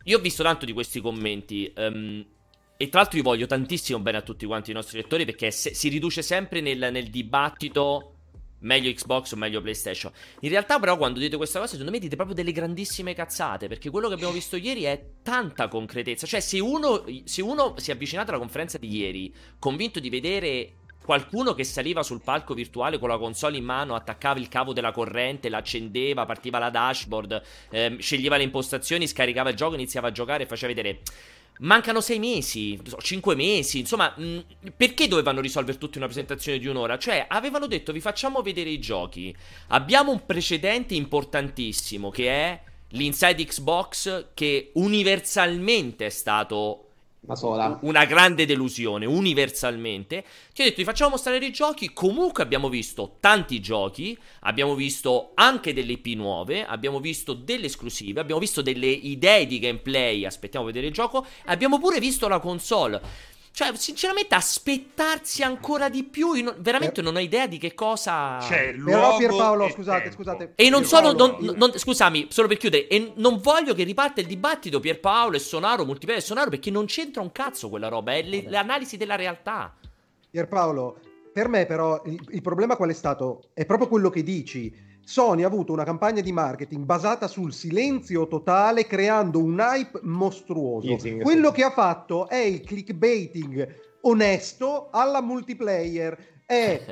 Io ho visto tanto di questi commenti e tra l'altro io voglio tantissimo bene a tutti quanti i nostri lettori, perché si riduce sempre nel dibattito meglio Xbox o meglio PlayStation. In realtà però quando dite questa cosa secondo me dite proprio delle grandissime cazzate, perché quello che abbiamo visto ieri è tanta concretezza. Cioè se uno si è avvicinato alla conferenza di ieri convinto di vedere qualcuno che saliva sul palco virtuale con la console in mano, attaccava il cavo della corrente, l'accendeva, partiva la dashboard, sceglieva le impostazioni, scaricava il gioco, iniziava a giocare e faceva vedere mancano 6 mesi, 5 mesi, insomma, perché dovevano risolvere tutti una presentazione di un'ora? Cioè, avevano detto vi facciamo vedere i giochi, abbiamo un precedente importantissimo che è l'Inside Xbox, che universalmente è stato una grande delusione, universalmente. Ti ho detto vi facciamo mostrare i giochi, comunque abbiamo visto tanti giochi, abbiamo visto anche delle IP nuove, abbiamo visto delle esclusive, abbiamo visto delle idee di gameplay, aspettiamo vedere il gioco, abbiamo pure visto la console. Cioè sinceramente aspettarsi ancora di più, veramente non ho idea di che cosa. C'è però Pierpaolo, scusate. E non Pierpaolo, solo non, scusami, solo per chiudere, e non voglio che riparta il dibattito Pierpaolo e Sonaro, Multiplayer e Sonaro, perché non c'entra un cazzo quella roba, è l'analisi della realtà. Pierpaolo, per me però il problema qual è stato? È proprio quello che dici. Sony ha avuto una campagna di marketing basata sul silenzio totale, creando un hype mostruoso. Quello che ha fatto è il clickbaiting onesto alla Multiplayer.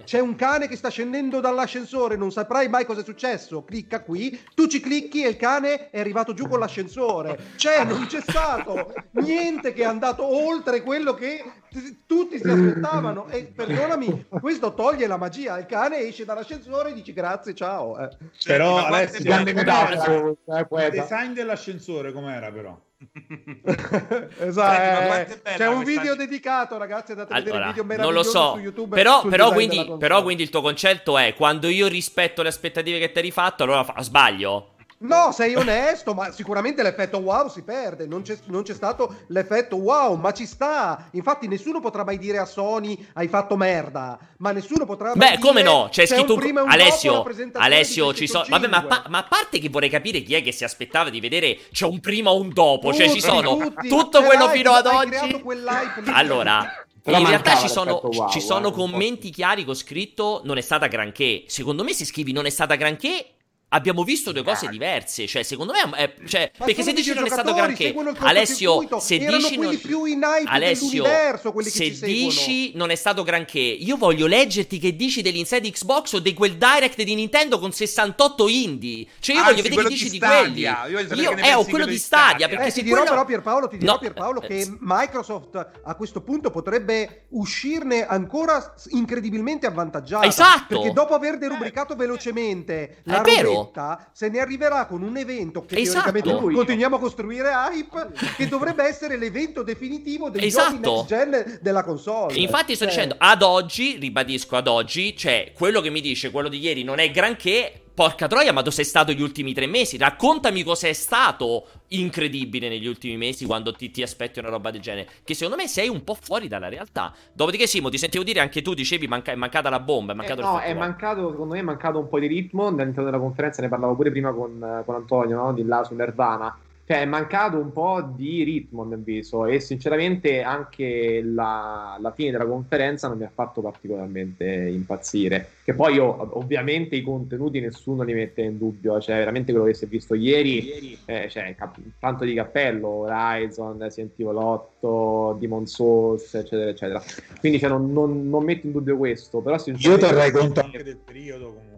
C'è un cane che sta scendendo dall'ascensore, non saprai mai cosa è successo, clicca qui, tu ci clicchi e il cane è arrivato giù con l'ascensore. Non c'è stato niente che è andato oltre quello che tutti si aspettavano, e perdonami, questo toglie la magia. Il cane esce dall'ascensore e dici grazie, ciao. Però Alessio, il design dell'ascensore com'era però? Esatto, c'è un video dedicato, ragazzi, andate a vedere il video meraviglioso su YouTube. Però quindi il tuo concetto è quando io rispetto le aspettative che ti eri fatto, allora sbaglio? No, sei onesto, ma sicuramente l'effetto wow si perde, non c'è stato l'effetto wow, ma ci sta. Infatti nessuno potrà mai dire a Sony hai fatto merda, ma nessuno potrà mai dire come no, c'è scritto un prima e un Alessio ci sono. Vabbè, ma a parte che vorrei capire chi è che si aspettava di vedere c'è un prima o un dopo, tutti, cioè ci sono tutti, tutto quello fino ad oggi. Allora in realtà ci sono commenti chiari con scritto non è stata granché. Secondo me se scrivi non è stata granché abbiamo visto due cose diverse, cioè secondo me perché se dici non è stato granché, Alessio, se dici non è stato granché, io voglio leggerti che dici dell'Inside Xbox o di quel Direct di Nintendo con 68 indie, cioè io voglio vedere che dici di quelli. Quello di Stadia, perché se quello... però Pierpaolo Pierpaolo che Microsoft a questo punto potrebbe uscirne ancora incredibilmente avvantaggiata, esatto, perché dopo aver derubricato velocemente la roba se ne arriverà con un evento che teoricamente noi continuiamo a costruire hype che dovrebbe essere l'evento definitivo dei giochi next gen della console. Infatti sto dicendo ad oggi, ribadisco ad oggi, cioè quello che mi dice quello di ieri non è granché, Porca troia, ma dove sei stato gli ultimi 3 mesi? Raccontami cosa è stato incredibile negli ultimi mesi quando ti aspetti una roba del genere. Che secondo me sei un po' fuori dalla realtà. Dopodiché, Simo, ti sentivo dire anche tu, dicevi è mancata la bomba, è mancato il fatto. No, secondo me è mancato un po' di ritmo. All'interno della conferenza ne parlavo pure prima con Antonio, no? Di là su Nirvana. Cioè, è mancato un po' di ritmo, a mio avviso. E sinceramente anche la fine della conferenza non mi ha fatto particolarmente impazzire. Che poi io, ovviamente, i contenuti nessuno li mette in dubbio. Cioè, veramente quello che si è visto ieri, cioè, tanto di cappello, Horizon, Resident Evil 8, Demon's Souls, eccetera, eccetera. Quindi, cioè, non metto in dubbio questo. Però io terrei conto anche del periodo, comunque.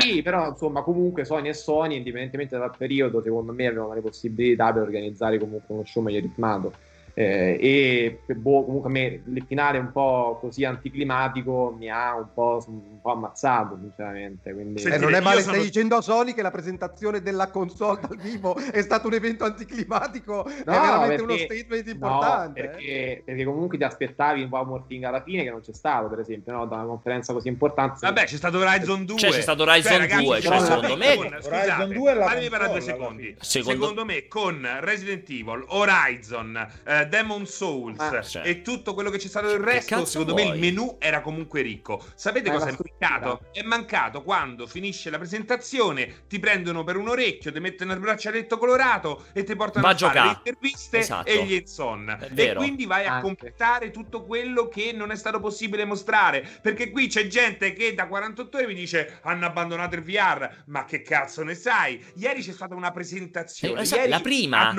Sì, però insomma, comunque Sony e Sony, indipendentemente dal periodo, secondo me avevano le possibilità per organizzare comunque uno show meglio ritmato. Comunque a me il finale un po' così anticlimatico mi ha un po' ammazzato, sinceramente. Quindi... non è male, stai dicendo a Sony che la presentazione della console dal vivo è stato un evento anticlimatico? No, è veramente uno statement importante. No, perché comunque ti aspettavi un po' Morting alla fine, che non c'è stato, per esempio, no? Da una conferenza così importante. Vabbè, c'è stato Horizon 2. C'è stato Horizon 2, cioè, secondo me. Scusate, fatemi parlare 2 secondi. Secondo me, con Resident Evil, Horizon, Demon Souls e tutto quello che c'è stato, il resto, secondo me il menù era comunque ricco. Sapete cosa è mancato? È mancato quando finisce la presentazione, ti prendono per un orecchio, ti mettono il braccialetto colorato e ti portano a fare le interviste, esatto, e gli insonni, e quindi vai a completare tutto quello che non è stato possibile mostrare, perché qui c'è gente che da 48 ore mi dice hanno abbandonato il VR, ma che cazzo ne sai? Ieri c'è stata una presentazione, ieri la prima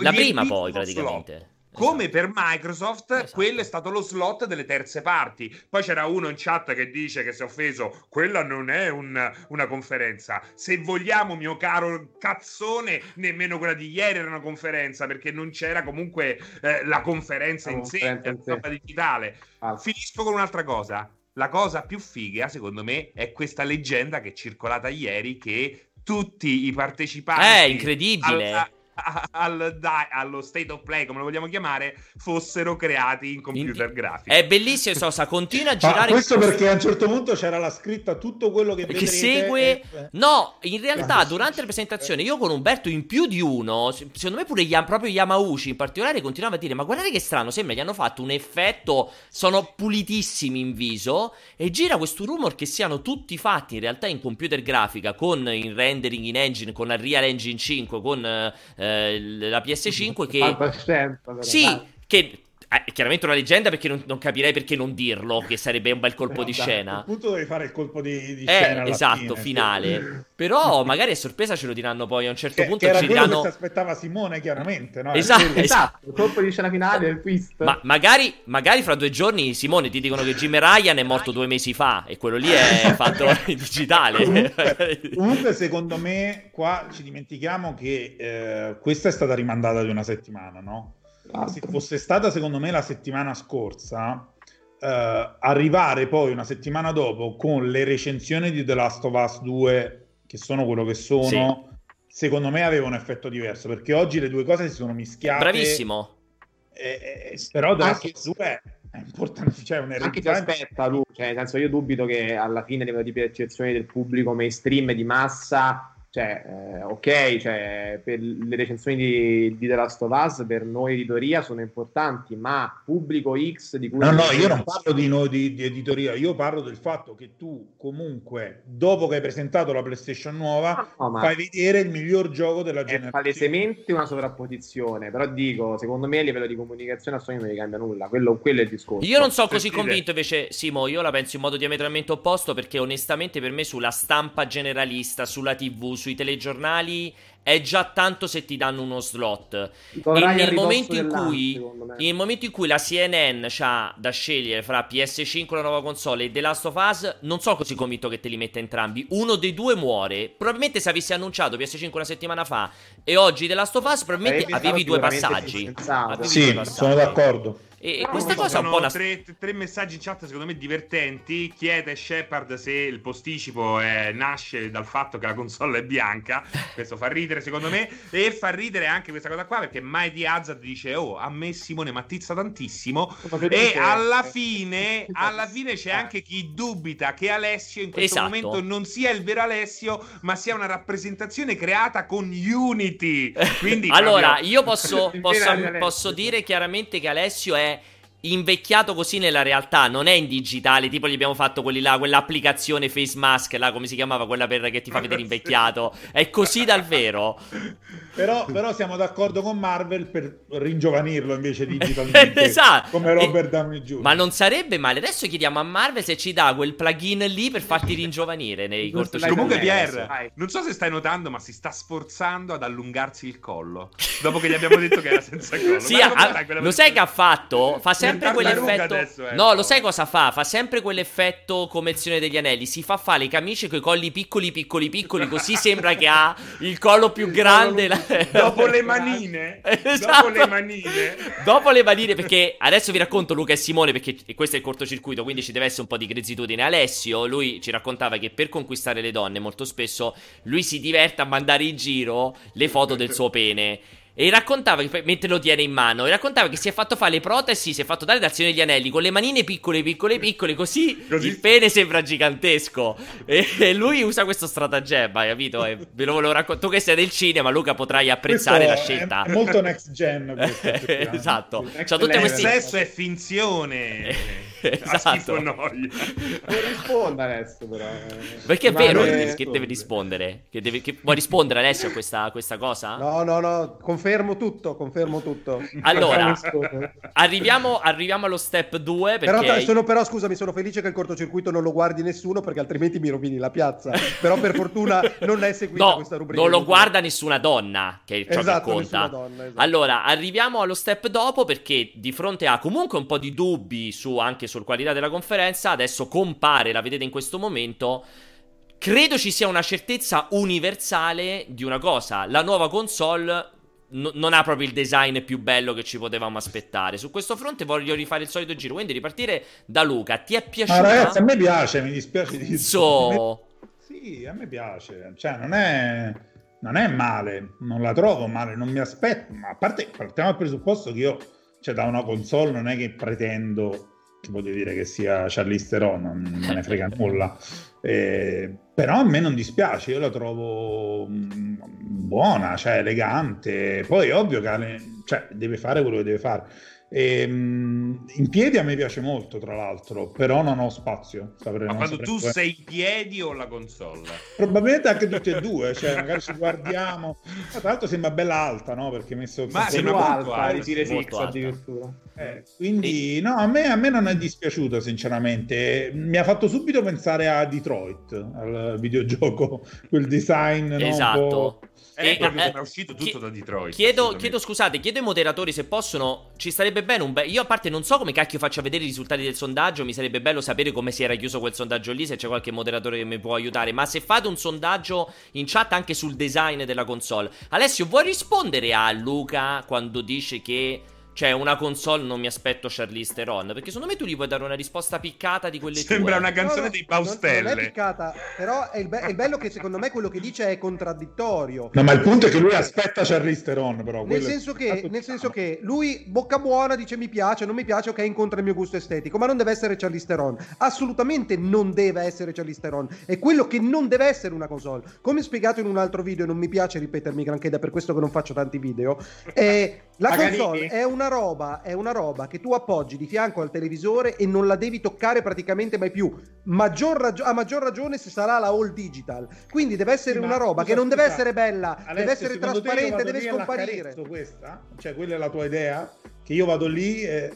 la prima poi praticamente slot. Come per Microsoft, quello è stato lo slot delle terze parti. Poi c'era uno in chat che dice che si è offeso, quella non è una conferenza. Se vogliamo, mio caro cazzone, nemmeno quella di ieri era una conferenza, perché non c'era comunque la conferenza in sé, la roba digitale. Finisco con un'altra cosa. La cosa più figa, secondo me, è questa leggenda che è circolata ieri, che tutti i partecipanti incredibile allo state of play, come lo vogliamo chiamare, fossero creati in computer grafico. È bellissimo, Sosa continua a girare questo, perché a un certo punto c'era la scritta tutto quello che vedrete segue. No, in realtà durante la presentazione io con Umberto in più di uno, secondo me pure proprio Yamauchi in particolare, continuava a dire ma guardate che strano, sembra gli hanno fatto un effetto, sono pulitissimi in viso, e gira questo rumor che siano tutti fatti in realtà in computer grafica, con in rendering in engine, con Unreal Engine 5, con la PS5 che sì, che chiaramente una leggenda, perché non capirei perché non dirlo, che sarebbe un bel colpo di scena. Appunto, devi fare il colpo di scena alla fine, finale. Però magari a sorpresa ce lo diranno poi a un certo punto, che era ci quello diranno... che si aspettava Simone, chiaramente, no? Esatto. Il colpo di scena finale, il twist. Ma magari fra 2 giorni, Simone, ti dicono che Jim Ryan è morto 2 mesi fa e quello lì è fatto in digitale. Comunque secondo me qua ci dimentichiamo che questa è stata rimandata di una settimana, no? Se fosse stata secondo me la settimana scorsa, arrivare poi una settimana dopo con le recensioni di The Last of Us 2, che sono quello che sono, secondo me aveva un effetto diverso, perché oggi le due cose si sono mischiate. Bravissimo. Però The Last of Us 2 è importante, cioè anche ti aspetta lui, cioè, nel senso, io dubito che alla fine le percezioni del pubblico mainstream di massa, cioè, ok, cioè, per le recensioni di The Last of Us per noi editoria sono importanti, ma pubblico X di cui... No, io non parlo di noi di editoria, io parlo del fatto che tu comunque, dopo che hai presentato la PlayStation nuova, fai vedere il miglior gioco della generazione. È palesemente una sovrapposizione, però dico, secondo me a livello di comunicazione a Sony non gli cambia nulla, quello è il discorso. Io non sono così convinto invece, Simo, io la penso in modo diametralmente opposto, perché onestamente per me sulla stampa generalista, sulla TV, sui telegiornali è già tanto se ti danno uno slot. Nel momento in cui la CNN c'ha da scegliere fra PS5, la nuova console, e The Last of Us, non sono così convinto che te li metta entrambi. Uno dei due muore. Probabilmente se avessi annunciato PS5 una settimana fa e oggi The Last of Us, probabilmente avevi due passaggi. Sono d'accordo. E questa cosa è un po' una... tre messaggi in chat secondo me divertenti. Chiede Shepard se il posticipo nasce dal fatto che la console è bianca. Questo fa ridere secondo me. E fa ridere anche questa cosa qua, perché Mighty Hazard dice: oh, a me Simone mattizza tantissimo. E alla fine c'è anche chi dubita che Alessio in questo momento non sia il vero Alessio, ma sia una rappresentazione creata con Unity. Quindi allora io posso dire chiaramente che Alessio è invecchiato così nella realtà, non è in digitale, tipo gli abbiamo fatto quelli là, quell'applicazione Face Mask là, come si chiamava quella per che ti fa vedere invecchiato, è così dal vero. Però siamo d'accordo con Marvel per ringiovanirlo invece digitalmente. Esatto. Come Robert Downey Jr. Ma non sarebbe male. Adesso chiediamo a Marvel se ci dà quel plugin lì per farti ringiovanire nei cortocircuiti. Comunque Pierre, non so se stai notando, ma si sta sforzando ad allungarsi il collo dopo che gli abbiamo detto che era senza collo. Sì, lo sai che ha fatto? Fa sempre quell'effetto adesso, no, lo sai cosa fa? Fa sempre quell'effetto come il Signore degli Anelli. Si fa fare le camicie coi colli piccoli piccoli piccoli, così sembra che ha il collo più grande. Dopo le manine. Esatto. Dopo le manine, perché adesso vi racconto Luca e Simone, perché questo è il cortocircuito, quindi ci deve essere un po' di grezzitudine. Alessio, lui ci raccontava che per conquistare le donne molto spesso lui si diverte a mandare in giro le foto del suo pene. E raccontava che, mentre lo tiene in mano, raccontava che si è fatto fare le protesi, si è fatto dare dal Signore degli Anelli con le manine piccole piccole piccole, così il pene sembra gigantesco. E lui usa questo stratagemma, hai capito? E ve lo volevo raccontare. Tu che sei del cinema, Luca, potrai apprezzare questo, la scelta è molto next gen. Esatto. Il sesso è finzione. Esatto. Risponda adesso, però. Perché è vero che deve rispondere, che può rispondere adesso a questa cosa? No, confermo tutto. Allora, arriviamo allo step 2 perché... però scusami, sono felice che il cortocircuito non lo guardi nessuno, perché altrimenti mi rovini la piazza. Però per fortuna non è seguita questa rubrica. No, non lo guarda nessuna donna, che è ciò che conta. Donna, esatto. Allora, arriviamo allo step dopo, perché di fronte a comunque un po' di dubbi su anche sul qualità della conferenza, adesso compare, la vedete in questo momento, credo ci sia una certezza universale di una cosa: la nuova console non ha proprio il design più bello che ci potevamo aspettare. Su questo fronte voglio rifare il solito giro, quindi ripartire da Luca. Ti è piaciuta? Ma ragazzi, a me piace, mi dispiace di sì, a me piace, cioè non è male, non la trovo male, non mi aspetto, ma a parte partiamo dal presupposto che io, cioè, da una console non è che pretendo, voglio dire, che sia Charlize Theron, non me ne frega nulla, però a me non dispiace, io la trovo buona, cioè elegante. Poi è ovvio che deve fare quello che deve fare. In piedi a me piace molto, tra l'altro, però non ho spazio. Ma quando tu sei in piedi o la console? Probabilmente anche tutte e due, cioè magari ci guardiamo. Ma tra l'altro sembra bella alta, no? Perché messo molto alta. Addirittura. Quindi no, a me non è dispiaciuta sinceramente. Mi ha fatto subito pensare a Detroit, al videogioco, quel design, esatto, no? È uscito tutto da Detroit. Chiedo scusate, chiedo ai moderatori se possono, ci starebbe bene io a parte non so come cacchio faccio a vedere i risultati del sondaggio, mi sarebbe bello sapere come si era chiuso quel sondaggio lì, se c'è qualche moderatore che mi può aiutare, ma se fate un sondaggio in chat anche sul design della console. Alessio, vuoi rispondere a Luca quando dice che cioè una console non mi aspetto Charlize Theron, perché secondo me tu gli puoi dare una risposta piccata di quelle sembra tue. Una canzone dei Baustelle. Non è piccata, però è bello che secondo me quello che dice è contraddittorio. No, ma il punto è che lui aspetta Charlize Theron, però nel senso che lui bocca buona dice mi piace, non mi piace, ok, incontra il mio gusto estetico, ma non deve essere Charlize Theron, assolutamente non deve essere Charlize Theron, è quello che non deve essere una console. Come spiegato in un altro video, non mi piace ripetermi granché, è per questo che non faccio tanti video, la console è una roba che tu appoggi di fianco al televisore e non la devi toccare praticamente mai più. A maggior ragione se sarà la all digital. Quindi deve essere una roba che non deve essere bella, Alessio, deve essere trasparente, deve scomparire. Questa? Cioè, quella è la tua idea? Che io vado lì e...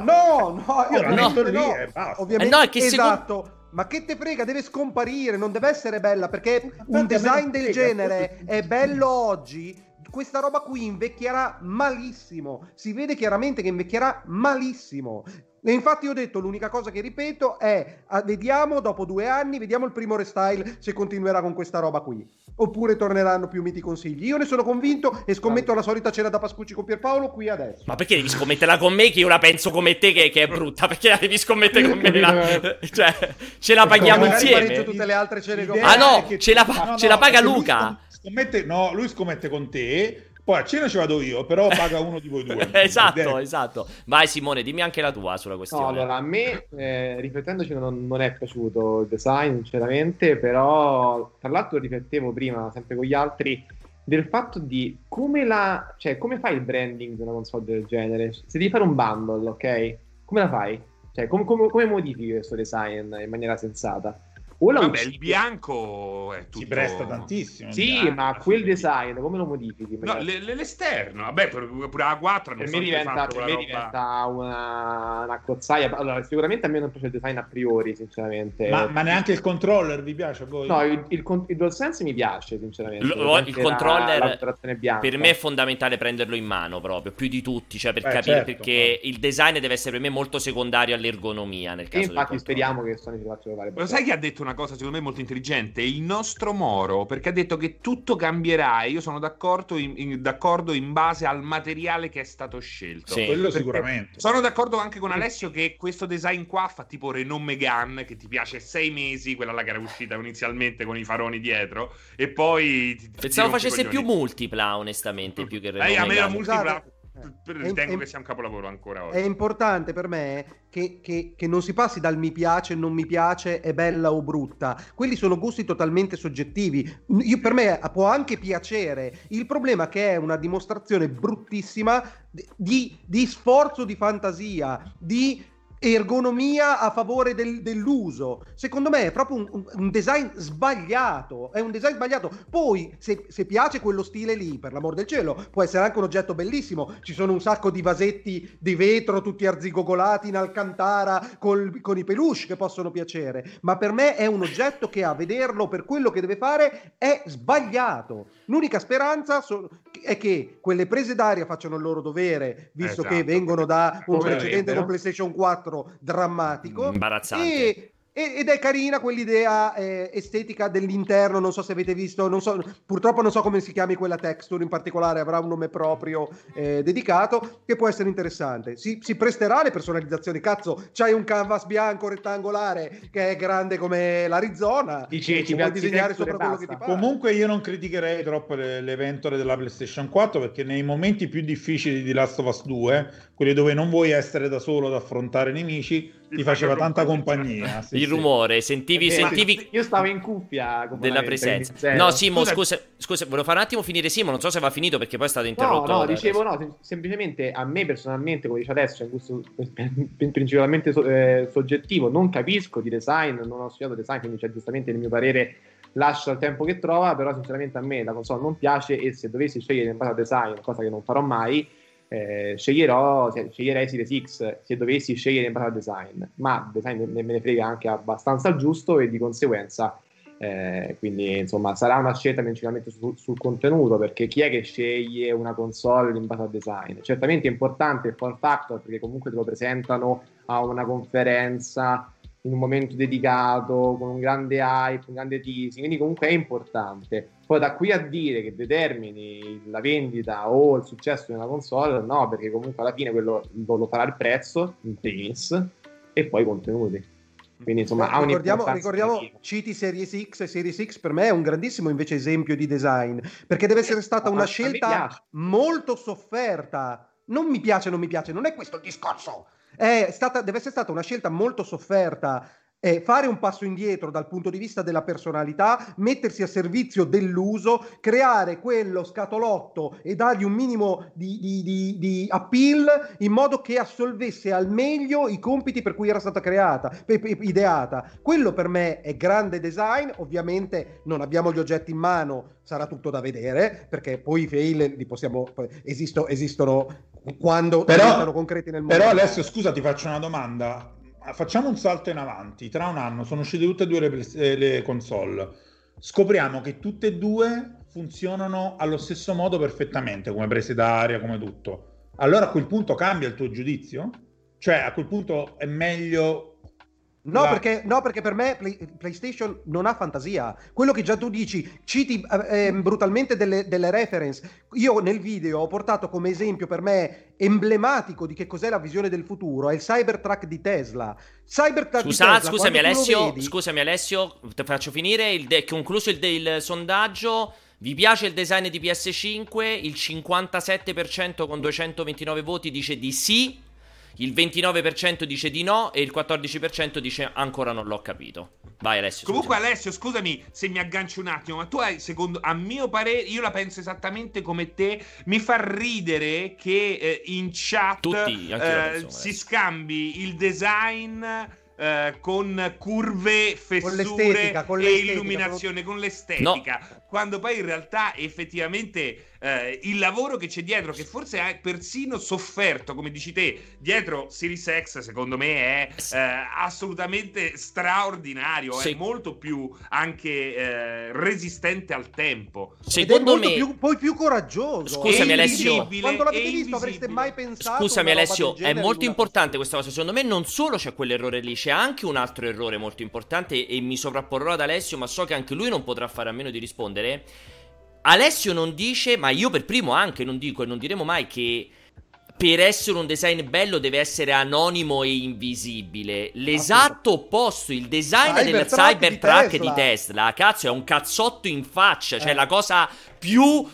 No, io la metto lì e basta. Ovviamente, esatto. Ma che te frega, deve scomparire, non deve essere bella, perché un design del genere è bello oggi. Questa roba qui invecchierà malissimo, si vede chiaramente che invecchierà malissimo. E infatti ho detto, l'unica cosa che ripeto è, vediamo dopo 2 anni, vediamo il primo restyle se continuerà con questa roba qui, oppure torneranno più miti consigli. Io ne sono convinto e scommetto la solita cena da Pascucci con Pierpaolo qui adesso. Ma perché devi scommetterla con me che io la penso come te che è brutta? Perché la devi scommettere con me? Cioè, ce la paghiamo insieme tutte le altre cene. Ah no, ce la paga Luca. Lui scommette con te. Poi a cena ci vado io, però paga uno di voi due. Esatto. Vai Simone, dimmi anche la tua sulla questione. No, allora, a me, riflettendoci, non è piaciuto il design, sinceramente, però tra l'altro riflettevo prima, sempre con gli altri, del fatto di come fai il branding di una console del genere? Se devi fare un bundle, ok? Come la fai? Cioè, come modifichi questo design in maniera sensata? Vabbè, il bianco è tutto... si presta tantissimo. Sì, bianco, ma quel design come lo modifichi? No, l'esterno, vabbè, pure la 4 non so diventa una cozzaia. Allora, sicuramente a me non piace il design a priori, sinceramente. Ma neanche il controller vi piace a voi? No, il DualSense mi piace, sinceramente. Il controller per me è fondamentale prenderlo in mano proprio, più di tutti, cioè per capire, certo, perché il design deve essere per me molto secondario all'ergonomia nel caso. E infatti speriamo che Sony ci faccia fare. Lo sai che ha detto una cosa secondo me molto intelligente il nostro Moro, perché ha detto che tutto cambierà e io sono d'accordo in base al materiale che è stato scelto, sì, quello sicuramente. Sono d'accordo anche con Alessio che questo design qua fa tipo Renault Megane che ti piace 6 mesi, quella là che era uscita inizialmente con i faroni dietro e poi pensavo facesse più Multipla, onestamente, più che Renault Megane. A me Multipla ritengo che sia un capolavoro ancora oggi. È importante per me che non si passi dal mi piace, non mi piace, è bella o brutta. Quelli sono gusti totalmente soggettivi. Per me può anche piacere. Il problema che è una dimostrazione bruttissima di sforzo di fantasia, di ergonomia a favore dell'uso. Secondo me è proprio un design sbagliato. È un design sbagliato. Poi se piace quello stile lì, per l'amor del cielo, può essere anche un oggetto bellissimo. Ci sono un sacco di vasetti di vetro tutti arzigogolati in alcantara con i peluche che possono piacere, ma per me è un oggetto che a vederlo per quello che deve fare è sbagliato. L'unica speranza è che quelle prese d'aria facciano il loro dovere, visto che vengono da un precedente con PlayStation 4 drammatico, imbarazzante, ed è carina quell'idea estetica dell'interno. Non so se avete visto, purtroppo non so come si chiami quella texture in particolare, avrà un nome proprio dedicato, che può essere interessante. Si presterà alle personalizzazioni. Cazzo, c'hai un canvas bianco rettangolare che è grande come l'Arizona, ti puoi disegnare sopra quello che ti pare. Comunque io non criticherei troppo l'evento della PlayStation 4, perché nei momenti più difficili di Last of Us 2, quelli dove non vuoi essere da solo ad affrontare nemici, ti faceva tanta compagnia. Sì, il rumore, sentivi. Io stavo in cuffia della presenza. No, Simo, scusa, volevo fare un attimo finire Simo, non so se va finito perché poi è stato interrotto. No, dicevo no, semplicemente a me personalmente, come dice adesso, è un gusto principalmente soggettivo, non capisco di design, non ho studiato design, quindi c'è giustamente il mio parere lascia il tempo che trova, però sinceramente a me la console non piace e se dovessi scegliere in base al design, cosa che non farò mai, sceglierei Series X se dovessi scegliere in base al design, ma il design me ne frega anche abbastanza giusto e di conseguenza quindi insomma sarà una scelta principalmente sul contenuto, perché chi è che sceglie una console in base al design? Certamente è importante il form factor, perché comunque te lo presentano a una conferenza in un momento dedicato con un grande hype, un grande teasing, quindi comunque è importante. Poi da qui a dire che determini la vendita o il successo di una console, no, perché comunque alla fine quello lo farà il prezzo, in primis, e poi i contenuti. Quindi insomma ricordiamo citi Series X, e Series X per me è un grandissimo invece esempio di design, perché deve essere stata una scelta molto sofferta. Non mi piace, non è questo il discorso. Deve essere stata una scelta molto sofferta. Fare un passo indietro dal punto di vista della personalità, mettersi a servizio dell'uso, creare quello scatolotto e dargli un minimo di appeal in modo che assolvesse al meglio i compiti per cui era stata creata, ideata. Quello per me è grande design. Ovviamente non abbiamo gli oggetti in mano, sarà tutto da vedere, perché poi i fail li possiamo esistono quando diventano concreti nel mondo. Però adesso scusa, ti faccio una domanda. Facciamo un salto in avanti, tra un anno sono uscite tutte e due le console, scopriamo che tutte e due funzionano allo stesso modo perfettamente, come prese d'aria, come tutto. Allora a quel punto cambia il tuo giudizio? Cioè, a quel punto è meglio... No, la... perché per me PlayStation non ha fantasia. Quello che già tu dici, citi brutalmente delle reference. Io nel video ho portato come esempio per me emblematico di che cos'è la visione del futuro, è il Cybertruck di Tesla. Scusami Alessio, ti faccio finire, concluso il sondaggio. Vi piace il design di PS5? Il 57% con 229 voti dice di sì, il 29% dice di no e il 14% dice ancora non l'ho capito. Vai Alessio. Comunque scusami. Alessio, scusami se mi aggancio un attimo, ma tu hai, secondo, a mio parere, io la penso esattamente come te, mi fa ridere che in chat tutti, si scambi il design... con curve, fessure con e illuminazione, con l'estetica, no. Quando poi in realtà effettivamente il lavoro che c'è dietro, che forse è persino sofferto, come dici te, dietro Series X, secondo me è assolutamente straordinario, sì. È molto più anche resistente al tempo, secondo me, più coraggioso. Scusami Alessio, quando l'avete visto avreste mai pensato? Scusami Alessio, è molto importante questa cosa, secondo me non solo c'è quell'errore lì, c'è anche un altro errore molto importante e mi sovrapporrò ad Alessio, ma so che anche lui non potrà fare a meno di rispondere. Alessio non dice, ma io per primo anche non dico e non diremo mai che per essere un design bello deve essere anonimo e invisibile. L'esatto opposto, il design del Cybertruck di Tesla, cazzo, è un cazzotto in faccia, cioè la cosa più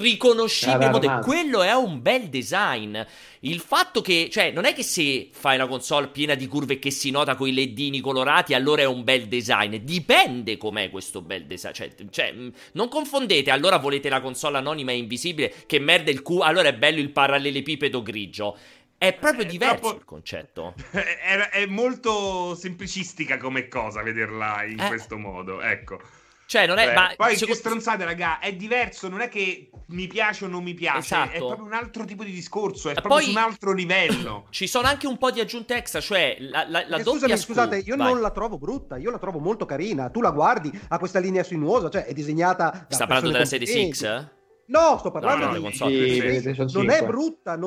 riconoscibile. Quello è un bel design. Il fatto che, cioè, non è che se fai una console piena di curve che si nota con i leddini colorati, allora è un bel design. Dipende com'è questo bel design. Cioè, non confondete, allora volete la console anonima e invisibile, che merda il culo, allora è bello il parallelepipedo grigio. È proprio diverso il concetto. È molto semplicistica come cosa vederla in questo modo, ecco. Cioè non è poi che stronzate, raga, è diverso, non è che mi piace o non mi piace, esatto. È proprio un altro tipo di discorso, è proprio poi, su un altro livello. Ci sono anche un po' di aggiunte extra, cioè la doppia scusate, io non la trovo brutta, io la trovo molto carina. Tu la guardi, ha questa linea sinuosa, cioè è disegnata da... Sta parlando della Series X? No, sto parlando di PlayStation 5. Non è brutta,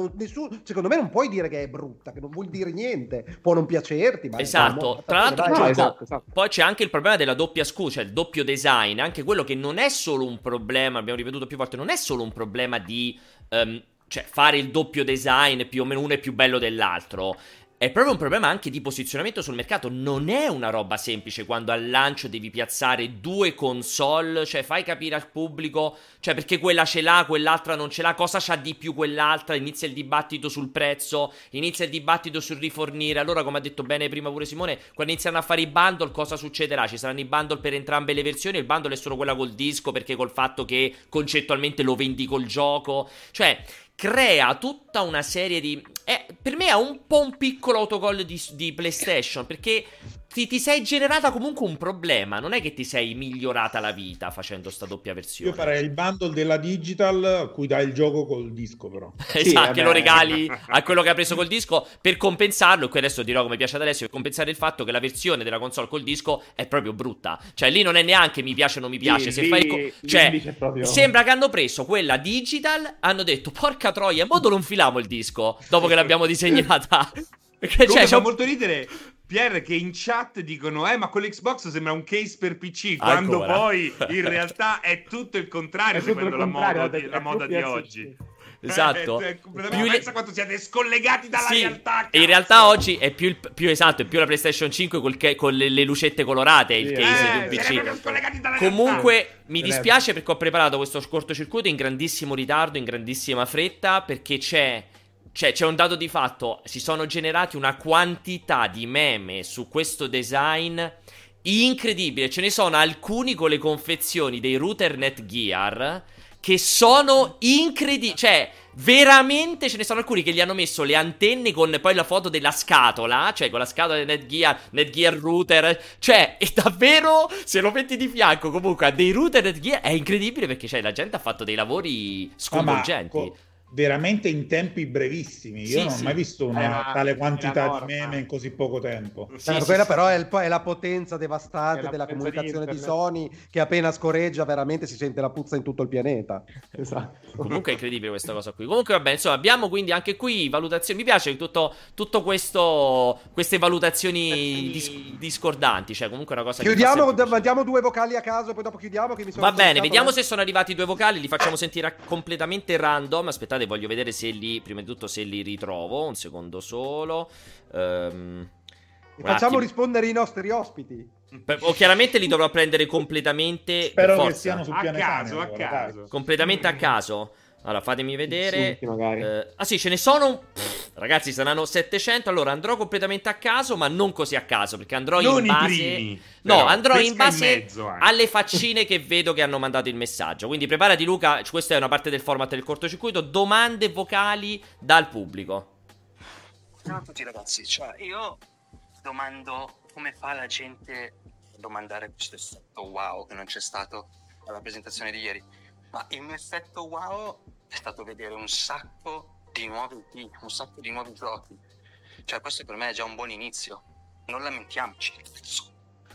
secondo me non puoi dire che è brutta, che non vuol dire niente, può non piacerti, ma esatto. Tra l'altro poi c'è anche il problema della doppia scusa, cioè il doppio design, anche quello che non è solo un problema, abbiamo ripetuto più volte, non è solo un problema di cioè fare il doppio design, più o meno uno è più bello dell'altro. È proprio un problema anche di posizionamento sul mercato. Non è una roba semplice quando al lancio devi piazzare due console. Cioè fai capire al pubblico, cioè perché quella ce l'ha, quell'altra non ce l'ha, cosa c'ha di più quell'altra. Inizia il dibattito sul prezzo, inizia il dibattito sul rifornire. Allora, come ha detto bene prima pure Simone, quando iniziano a fare i bundle cosa succederà? Ci saranno i bundle per entrambe le versioni, il bundle è solo quella col disco perché col fatto che concettualmente lo vendi col gioco. Cioè crea tutta una serie di... per me è un po' un piccolo autogol di PlayStation, perché ti sei generata comunque un problema, non è che ti sei migliorata la vita facendo sta doppia versione. Io farei il bundle della Digital a cui dai il gioco col disco, però. Esatto, che lo regali a quello che ha preso col disco per compensarlo, e qui adesso dirò come piace ad Alessio, per compensare il fatto che la versione della console col disco è proprio brutta. Cioè lì non è neanche mi piace o non mi piace, se fai cioè proprio... Sembra che hanno preso quella Digital, hanno detto porca troia, in modo non filiamo il disco dopo che l'abbiamo disegnata. Perché cioè, fa molto ridere Pier che in chat dicono ma con l'Xbox sembra un case per PC, quando poi in realtà è tutto il contrario, secondo la moda di oggi. Esatto, pensa quanto siete scollegati dalla realtà. In realtà oggi è più esatto, è più la PlayStation 5 con le lucette colorate, il case di un PC. Comunque mi dispiace perché ho preparato questo cortocircuito in grandissimo ritardo, in grandissima fretta, perché c'è un dato di fatto, si sono generati una quantità di meme su questo design incredibile. Ce ne sono alcuni con le confezioni dei router Netgear che sono incredibili, cioè veramente ce ne sono alcuni che gli hanno messo le antenne con poi la foto della scatola, cioè con la scatola del Netgear router, cioè è davvero, se lo metti di fianco comunque a dei router Netgear è incredibile, perché cioè la gente ha fatto dei lavori sconvolgenti. veramente in tempi brevissimi. Io non ho mai visto una tale quantità di meme in così poco tempo. Però è la potenza devastante della comunicazione di Sony, che appena scorreggia veramente si sente la puzza in tutto il pianeta. Esatto. Comunque è incredibile questa cosa qui. Comunque vabbè, insomma, abbiamo quindi anche qui valutazioni. Mi piace tutto questo, queste valutazioni discordanti, cioè comunque è una cosa. Chiudiamo, mandiamo due vocali a caso e poi dopo chiudiamo, che mi sono. Va bene, vediamo se sono arrivati i due vocali, li facciamo sentire completamente random. Aspettate, voglio vedere se li, prima di tutto, se li ritrovo. Un secondo solo. E facciamo rispondere i nostri ospiti. O chiaramente li dovrò prendere completamente. Spero che siano su a caso. Completamente a caso. Allora, fatemi vedere. Sì, sì, ce ne sono. Ragazzi, saranno 700. Allora, andrò completamente a caso, ma non così a caso, perché andrò non in base. Primi, no, andrò in base alle faccine che vedo che hanno mandato il messaggio. Quindi preparati, Luca. Questa è una parte del format del cortocircuito. Domande vocali dal pubblico. Ciao a tutti, ragazzi. Cioè, io domando come fa la gente a domandare questo effetto wow che non c'è stato alla presentazione di ieri. Ma il mio effetto wow è stato vedere un sacco di nuovi video, un sacco di nuovi giochi. Cioè, questo per me è già un buon inizio. Non lamentiamoci.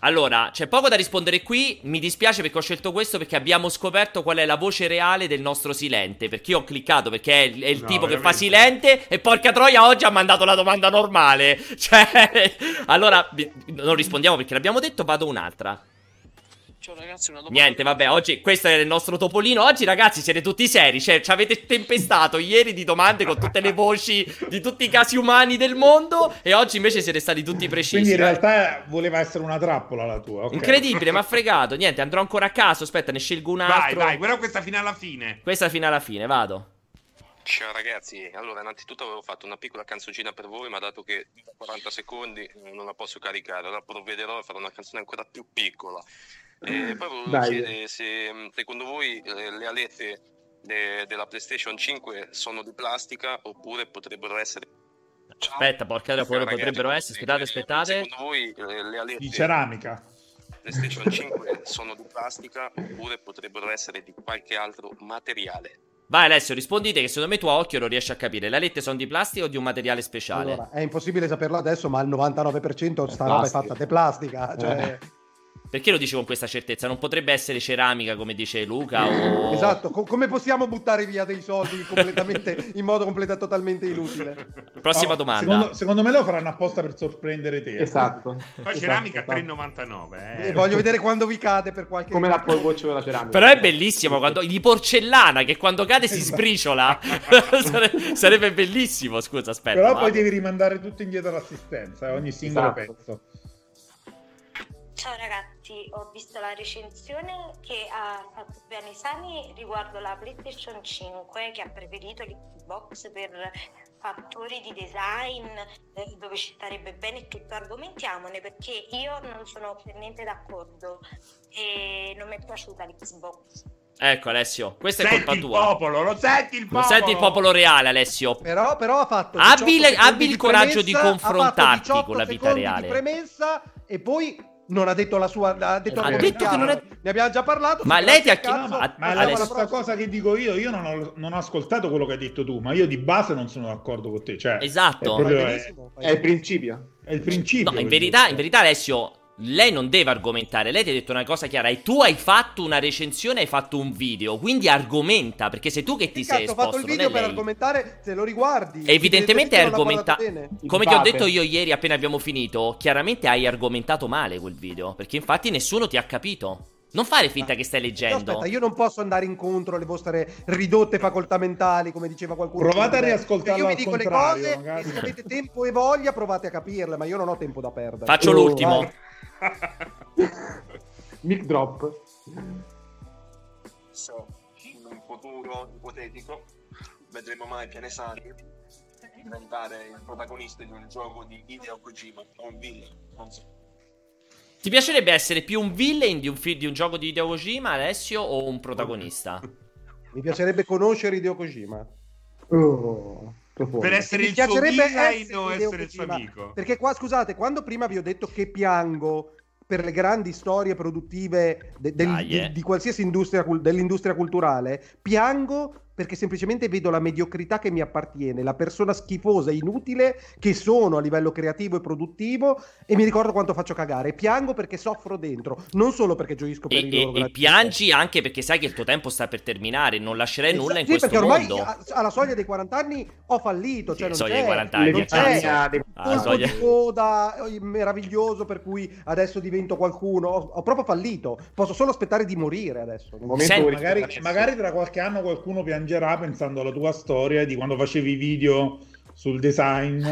Allora, c'è poco da rispondere qui. Mi dispiace perché ho scelto questo, perché abbiamo scoperto qual è la voce reale del nostro silente. Perché io ho cliccato, perché è il tipo veramente che fa silente, e porca troia oggi ha mandato la domanda normale. Cioè, allora non rispondiamo perché l'abbiamo detto. Vado un'altra. Cioè, ragazzi, una domanda. Niente, vabbè, oggi questo è il nostro topolino. Oggi, ragazzi, siete tutti seri, cioè ci avete tempestato ieri di domande con tutte le voci di tutti i casi umani del mondo, e oggi invece siete stati tutti precisi. Quindi in realtà voleva essere una trappola la tua, okay. Incredibile, m'ha fregato. Niente, andrò ancora a caso, aspetta, ne scelgo un altro. Vai, però questa fino alla fine. Vado. Ciao ragazzi, allora innanzitutto avevo fatto una piccola canzoncina per voi, ma dato che 40 secondi non la posso caricare, allora provvederò a fare una canzone ancora più piccola. Poi volevo chiedere se secondo voi le alette della PlayStation 5 sono di plastica oppure potrebbero essere. Aspetta, porca troia, potrebbero essere. Aspettate. Secondo voi le alette di ceramica PlayStation 5 sono di plastica oppure potrebbero essere di qualche altro materiale? Vai Alessio, rispondite, che secondo me tu a occhio non riesci a capire. Le alette sono di plastica o di un materiale speciale? Allora, è impossibile saperlo adesso, ma al 99% sta roba è fatta di plastica, cioè. Perché lo dici con questa certezza? Non potrebbe essere ceramica, come dice Luca? O... Esatto, come possiamo buttare via dei soldi completamente in modo totalmente inutile? Prossima domanda. Secondo me lo faranno apposta per sorprendere te. Esatto. Poi ceramica $3,99. Voglio vedere quando vi cade per qualche... Come la polvoccia della ceramica. Però è bellissimo quando... di porcellana, che quando cade si sbriciola. Sarebbe bellissimo, scusa, aspetta. Però poi devi rimandare tutto indietro all'assistenza, ogni singolo pezzo. Ciao ragazzi, ho visto la recensione che ha fatto Pianesani riguardo la PlayStation 5, che ha preferito l'Xbox per fattori di design, dove ci starebbe bene che argomentiamone, perché io non sono per niente d'accordo e non mi è piaciuta l'Xbox. Ecco Alessio, questa è colpa tua. Lo senti il popolo reale, Alessio. Però ha fatto abbi il coraggio di confrontarti con la vita reale. Di premessa, e poi non ha detto la sua, ha detto che non è... Ne abbiamo già parlato. Ma lei ti ha chiesto la stessa cosa che dico io non ho ascoltato quello che hai detto tu, ma io di base non sono d'accordo con te, cioè. Esatto. È il principio. È il principio. No, in verità Alessio, lei non deve argomentare, lei ti ha detto una cosa chiara, e tu hai fatto una recensione, hai fatto un video, quindi argomenta, perché sei tu che ti sei esposto. Ho fatto il video per argomentare, se lo riguardi. Evidentemente hai argomentato, come ti ho detto io ieri appena abbiamo finito, chiaramente hai argomentato male quel video, perché infatti nessuno ti ha capito. Non fare finta che stai leggendo. Aspetta, io non posso andare incontro alle vostre ridotte facoltà mentali, come diceva qualcuno. Provate a riascoltarlo. Io vi dico le cose, magari. E se avete tempo e voglia provate a capirle, ma io non ho tempo da perdere. Faccio l'ultimo. Vai. Mic drop. So, in un futuro ipotetico vedremo mai Pianesani diventare il protagonista di un gioco di Hideo Kojima o un villain, non so. Ti piacerebbe essere più un villain di un gioco di Hideo Kojima, Alessio, o un protagonista? Mi piacerebbe conoscere Hideo Kojima. Per essere il suo villain o essere il suo amico. Perché qua, scusate, quando prima vi ho detto che piango per le grandi storie produttive di qualsiasi industria, dell'industria culturale, piango perché semplicemente vedo la mediocrità che mi appartiene, la persona schifosa e inutile che sono a livello creativo e produttivo, e mi ricordo quanto faccio cagare, piango perché soffro dentro, non solo perché gioisco per il loro gratifico. E piangi anche perché sai che il tuo tempo sta per terminare, non lascerai nulla in questo mondo. Sì, perché ormai alla soglia dei 40 anni ho fallito, cioè sì, non c'è 40 anni, non c'è colpo di coda meraviglioso per cui adesso divento qualcuno, ho proprio fallito, posso solo aspettare di morire adesso. Magari tra qualche anno qualcuno piange pensando alla tua storia di quando facevi video sul design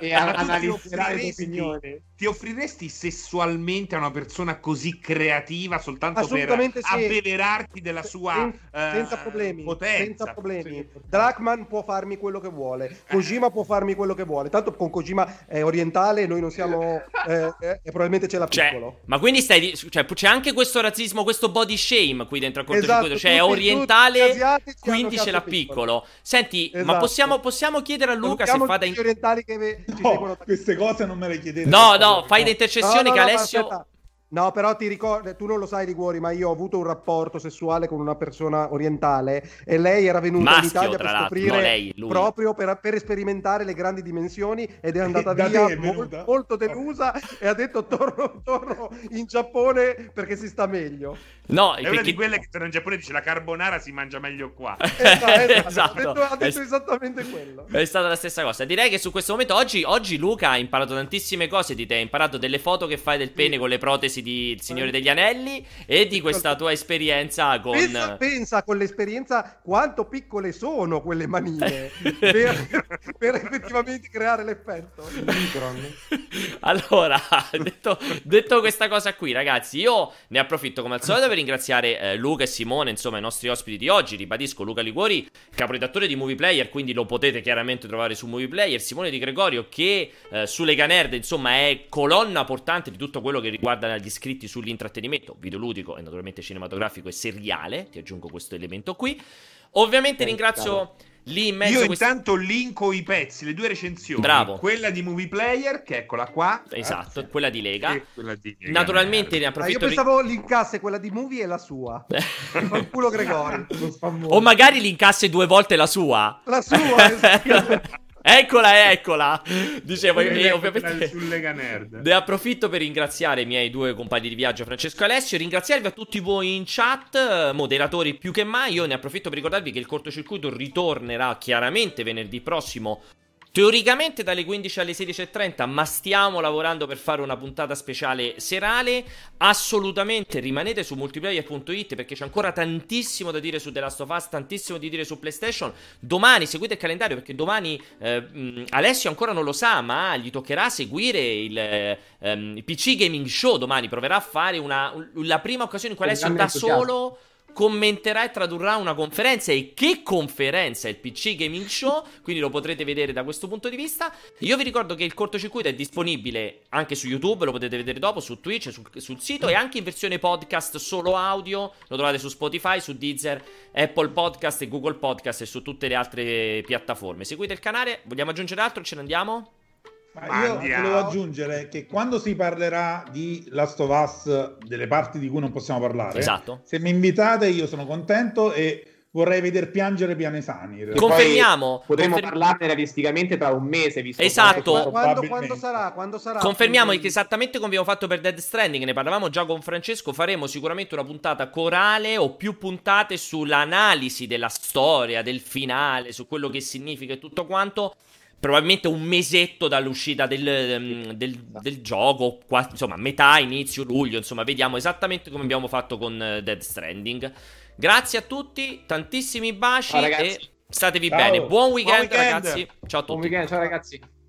e analizzare le opinioni. Ti offriresti sessualmente a una persona così creativa soltanto per abbeverarti della sua senza problemi, potenza? Senza problemi. Sì. Druckmann può farmi quello che vuole, Kojima può farmi quello che vuole, tanto con Kojima è orientale, noi non siamo probabilmente ce l'ha piccolo. Cioè, ma quindi c'è anche questo razzismo, questo body shame qui dentro al cortocircuito, esatto, cioè è orientale quindi ce l'ha piccolo. Senti, esatto. Ma possiamo chiedere a Luca se fa da orientali che no, queste cose non me le chiedete. No, fai da intercessioni che Alessio... No, però ti ricordo, tu non lo sai Liguori, ma io ho avuto un rapporto sessuale con una persona orientale e lei era venuta in Italia per scoprire, no, lei, proprio per sperimentare le grandi dimensioni, ed è andata via molto delusa e ha detto torno in Giappone perché si sta meglio. No, è una di quelle che torna in Giappone e dice la carbonara si mangia meglio qua. Esatto. Ha detto esattamente quello. È stata la stessa cosa. Direi che su questo momento oggi Luca ha imparato tantissime cose di te, ha imparato delle foto che fai del pene con le protesi di Il Signore degli Anelli e di questa tua esperienza con... Pensa con l'esperienza quanto piccole sono quelle manine per effettivamente creare l'effetto. Allora, detto questa cosa qui, ragazzi, io ne approfitto come al solito per ringraziare Luca e Simone, insomma i nostri ospiti di oggi. Ribadisco, Luca Liguori, caporedattore di Movieplayer, quindi lo potete chiaramente trovare su Movieplayer. Simone Di Gregorio, che su Lega Nerd insomma è colonna portante di tutto quello che riguarda gli iscritti sull'intrattenimento videoludico e naturalmente cinematografico e seriale, ti aggiungo questo elemento qui. Ovviamente ringrazio lì in mezzo. Io intanto linko i pezzi, le due recensioni. Bravo. Quella di Movieplayer, che eccola qua. Esatto, quella di Lega. E quella di Lega. Naturalmente ne approfitto. Io pensavo linkasse quella di Movie e la sua. Qualcuno Gregori. O magari linkasse due volte la sua. La sua, esatto. Eccola. Dicevo, io ovviamente sul Lega Nerd ne approfitto per ringraziare i miei due compagni di viaggio, Francesco e Alessio, ringraziarvi a tutti voi in chat, moderatori più che mai. Io ne approfitto per ricordarvi che il cortocircuito ritornerà chiaramente venerdì prossimo, teoricamente dalle 15 alle 16:30, ma stiamo lavorando per fare una puntata speciale serale. Assolutamente rimanete su multiplayer.it perché c'è ancora tantissimo da dire su The Last of Us, tantissimo da dire su PlayStation. Domani seguite il calendario perché domani Alessio ancora non lo sa, ma gli toccherà seguire il PC Gaming Show. Domani proverà a fare la prima occasione in cui Alessio da solo commenterà e tradurrà una conferenza, e che conferenza è il PC Gaming Show, quindi lo potrete vedere da questo punto di vista. Io vi ricordo che il cortocircuito è disponibile anche su YouTube, lo potete vedere dopo, su Twitch, sul sito, e anche in versione podcast solo audio, lo trovate su Spotify, su Deezer, Apple Podcast e Google Podcast e su tutte le altre piattaforme. Seguite il canale. Vogliamo aggiungere altro? Ce ne andiamo? Ma io volevo aggiungere che quando si parlerà di Last of Us, delle parti di cui non possiamo parlare, esatto, se mi invitate io sono contento e vorrei veder piangere Pianesani. Confermiamo. Potremmo parlarne realisticamente tra un mese, visto. Esatto. Quando sarà? Confermiamo che esattamente come abbiamo fatto per Dead Stranding, ne parlavamo già con Francesco, faremo sicuramente una puntata corale o più puntate sull'analisi della storia, del finale, su quello che significa e tutto quanto. Probabilmente un mesetto dall'uscita del gioco, insomma metà, inizio luglio, insomma vediamo esattamente come abbiamo fatto con Dead Stranding. Grazie a tutti, tantissimi baci, e statevi bene. Buon weekend ragazzi, ciao a tutti. Buon weekend, ciao ragazzi.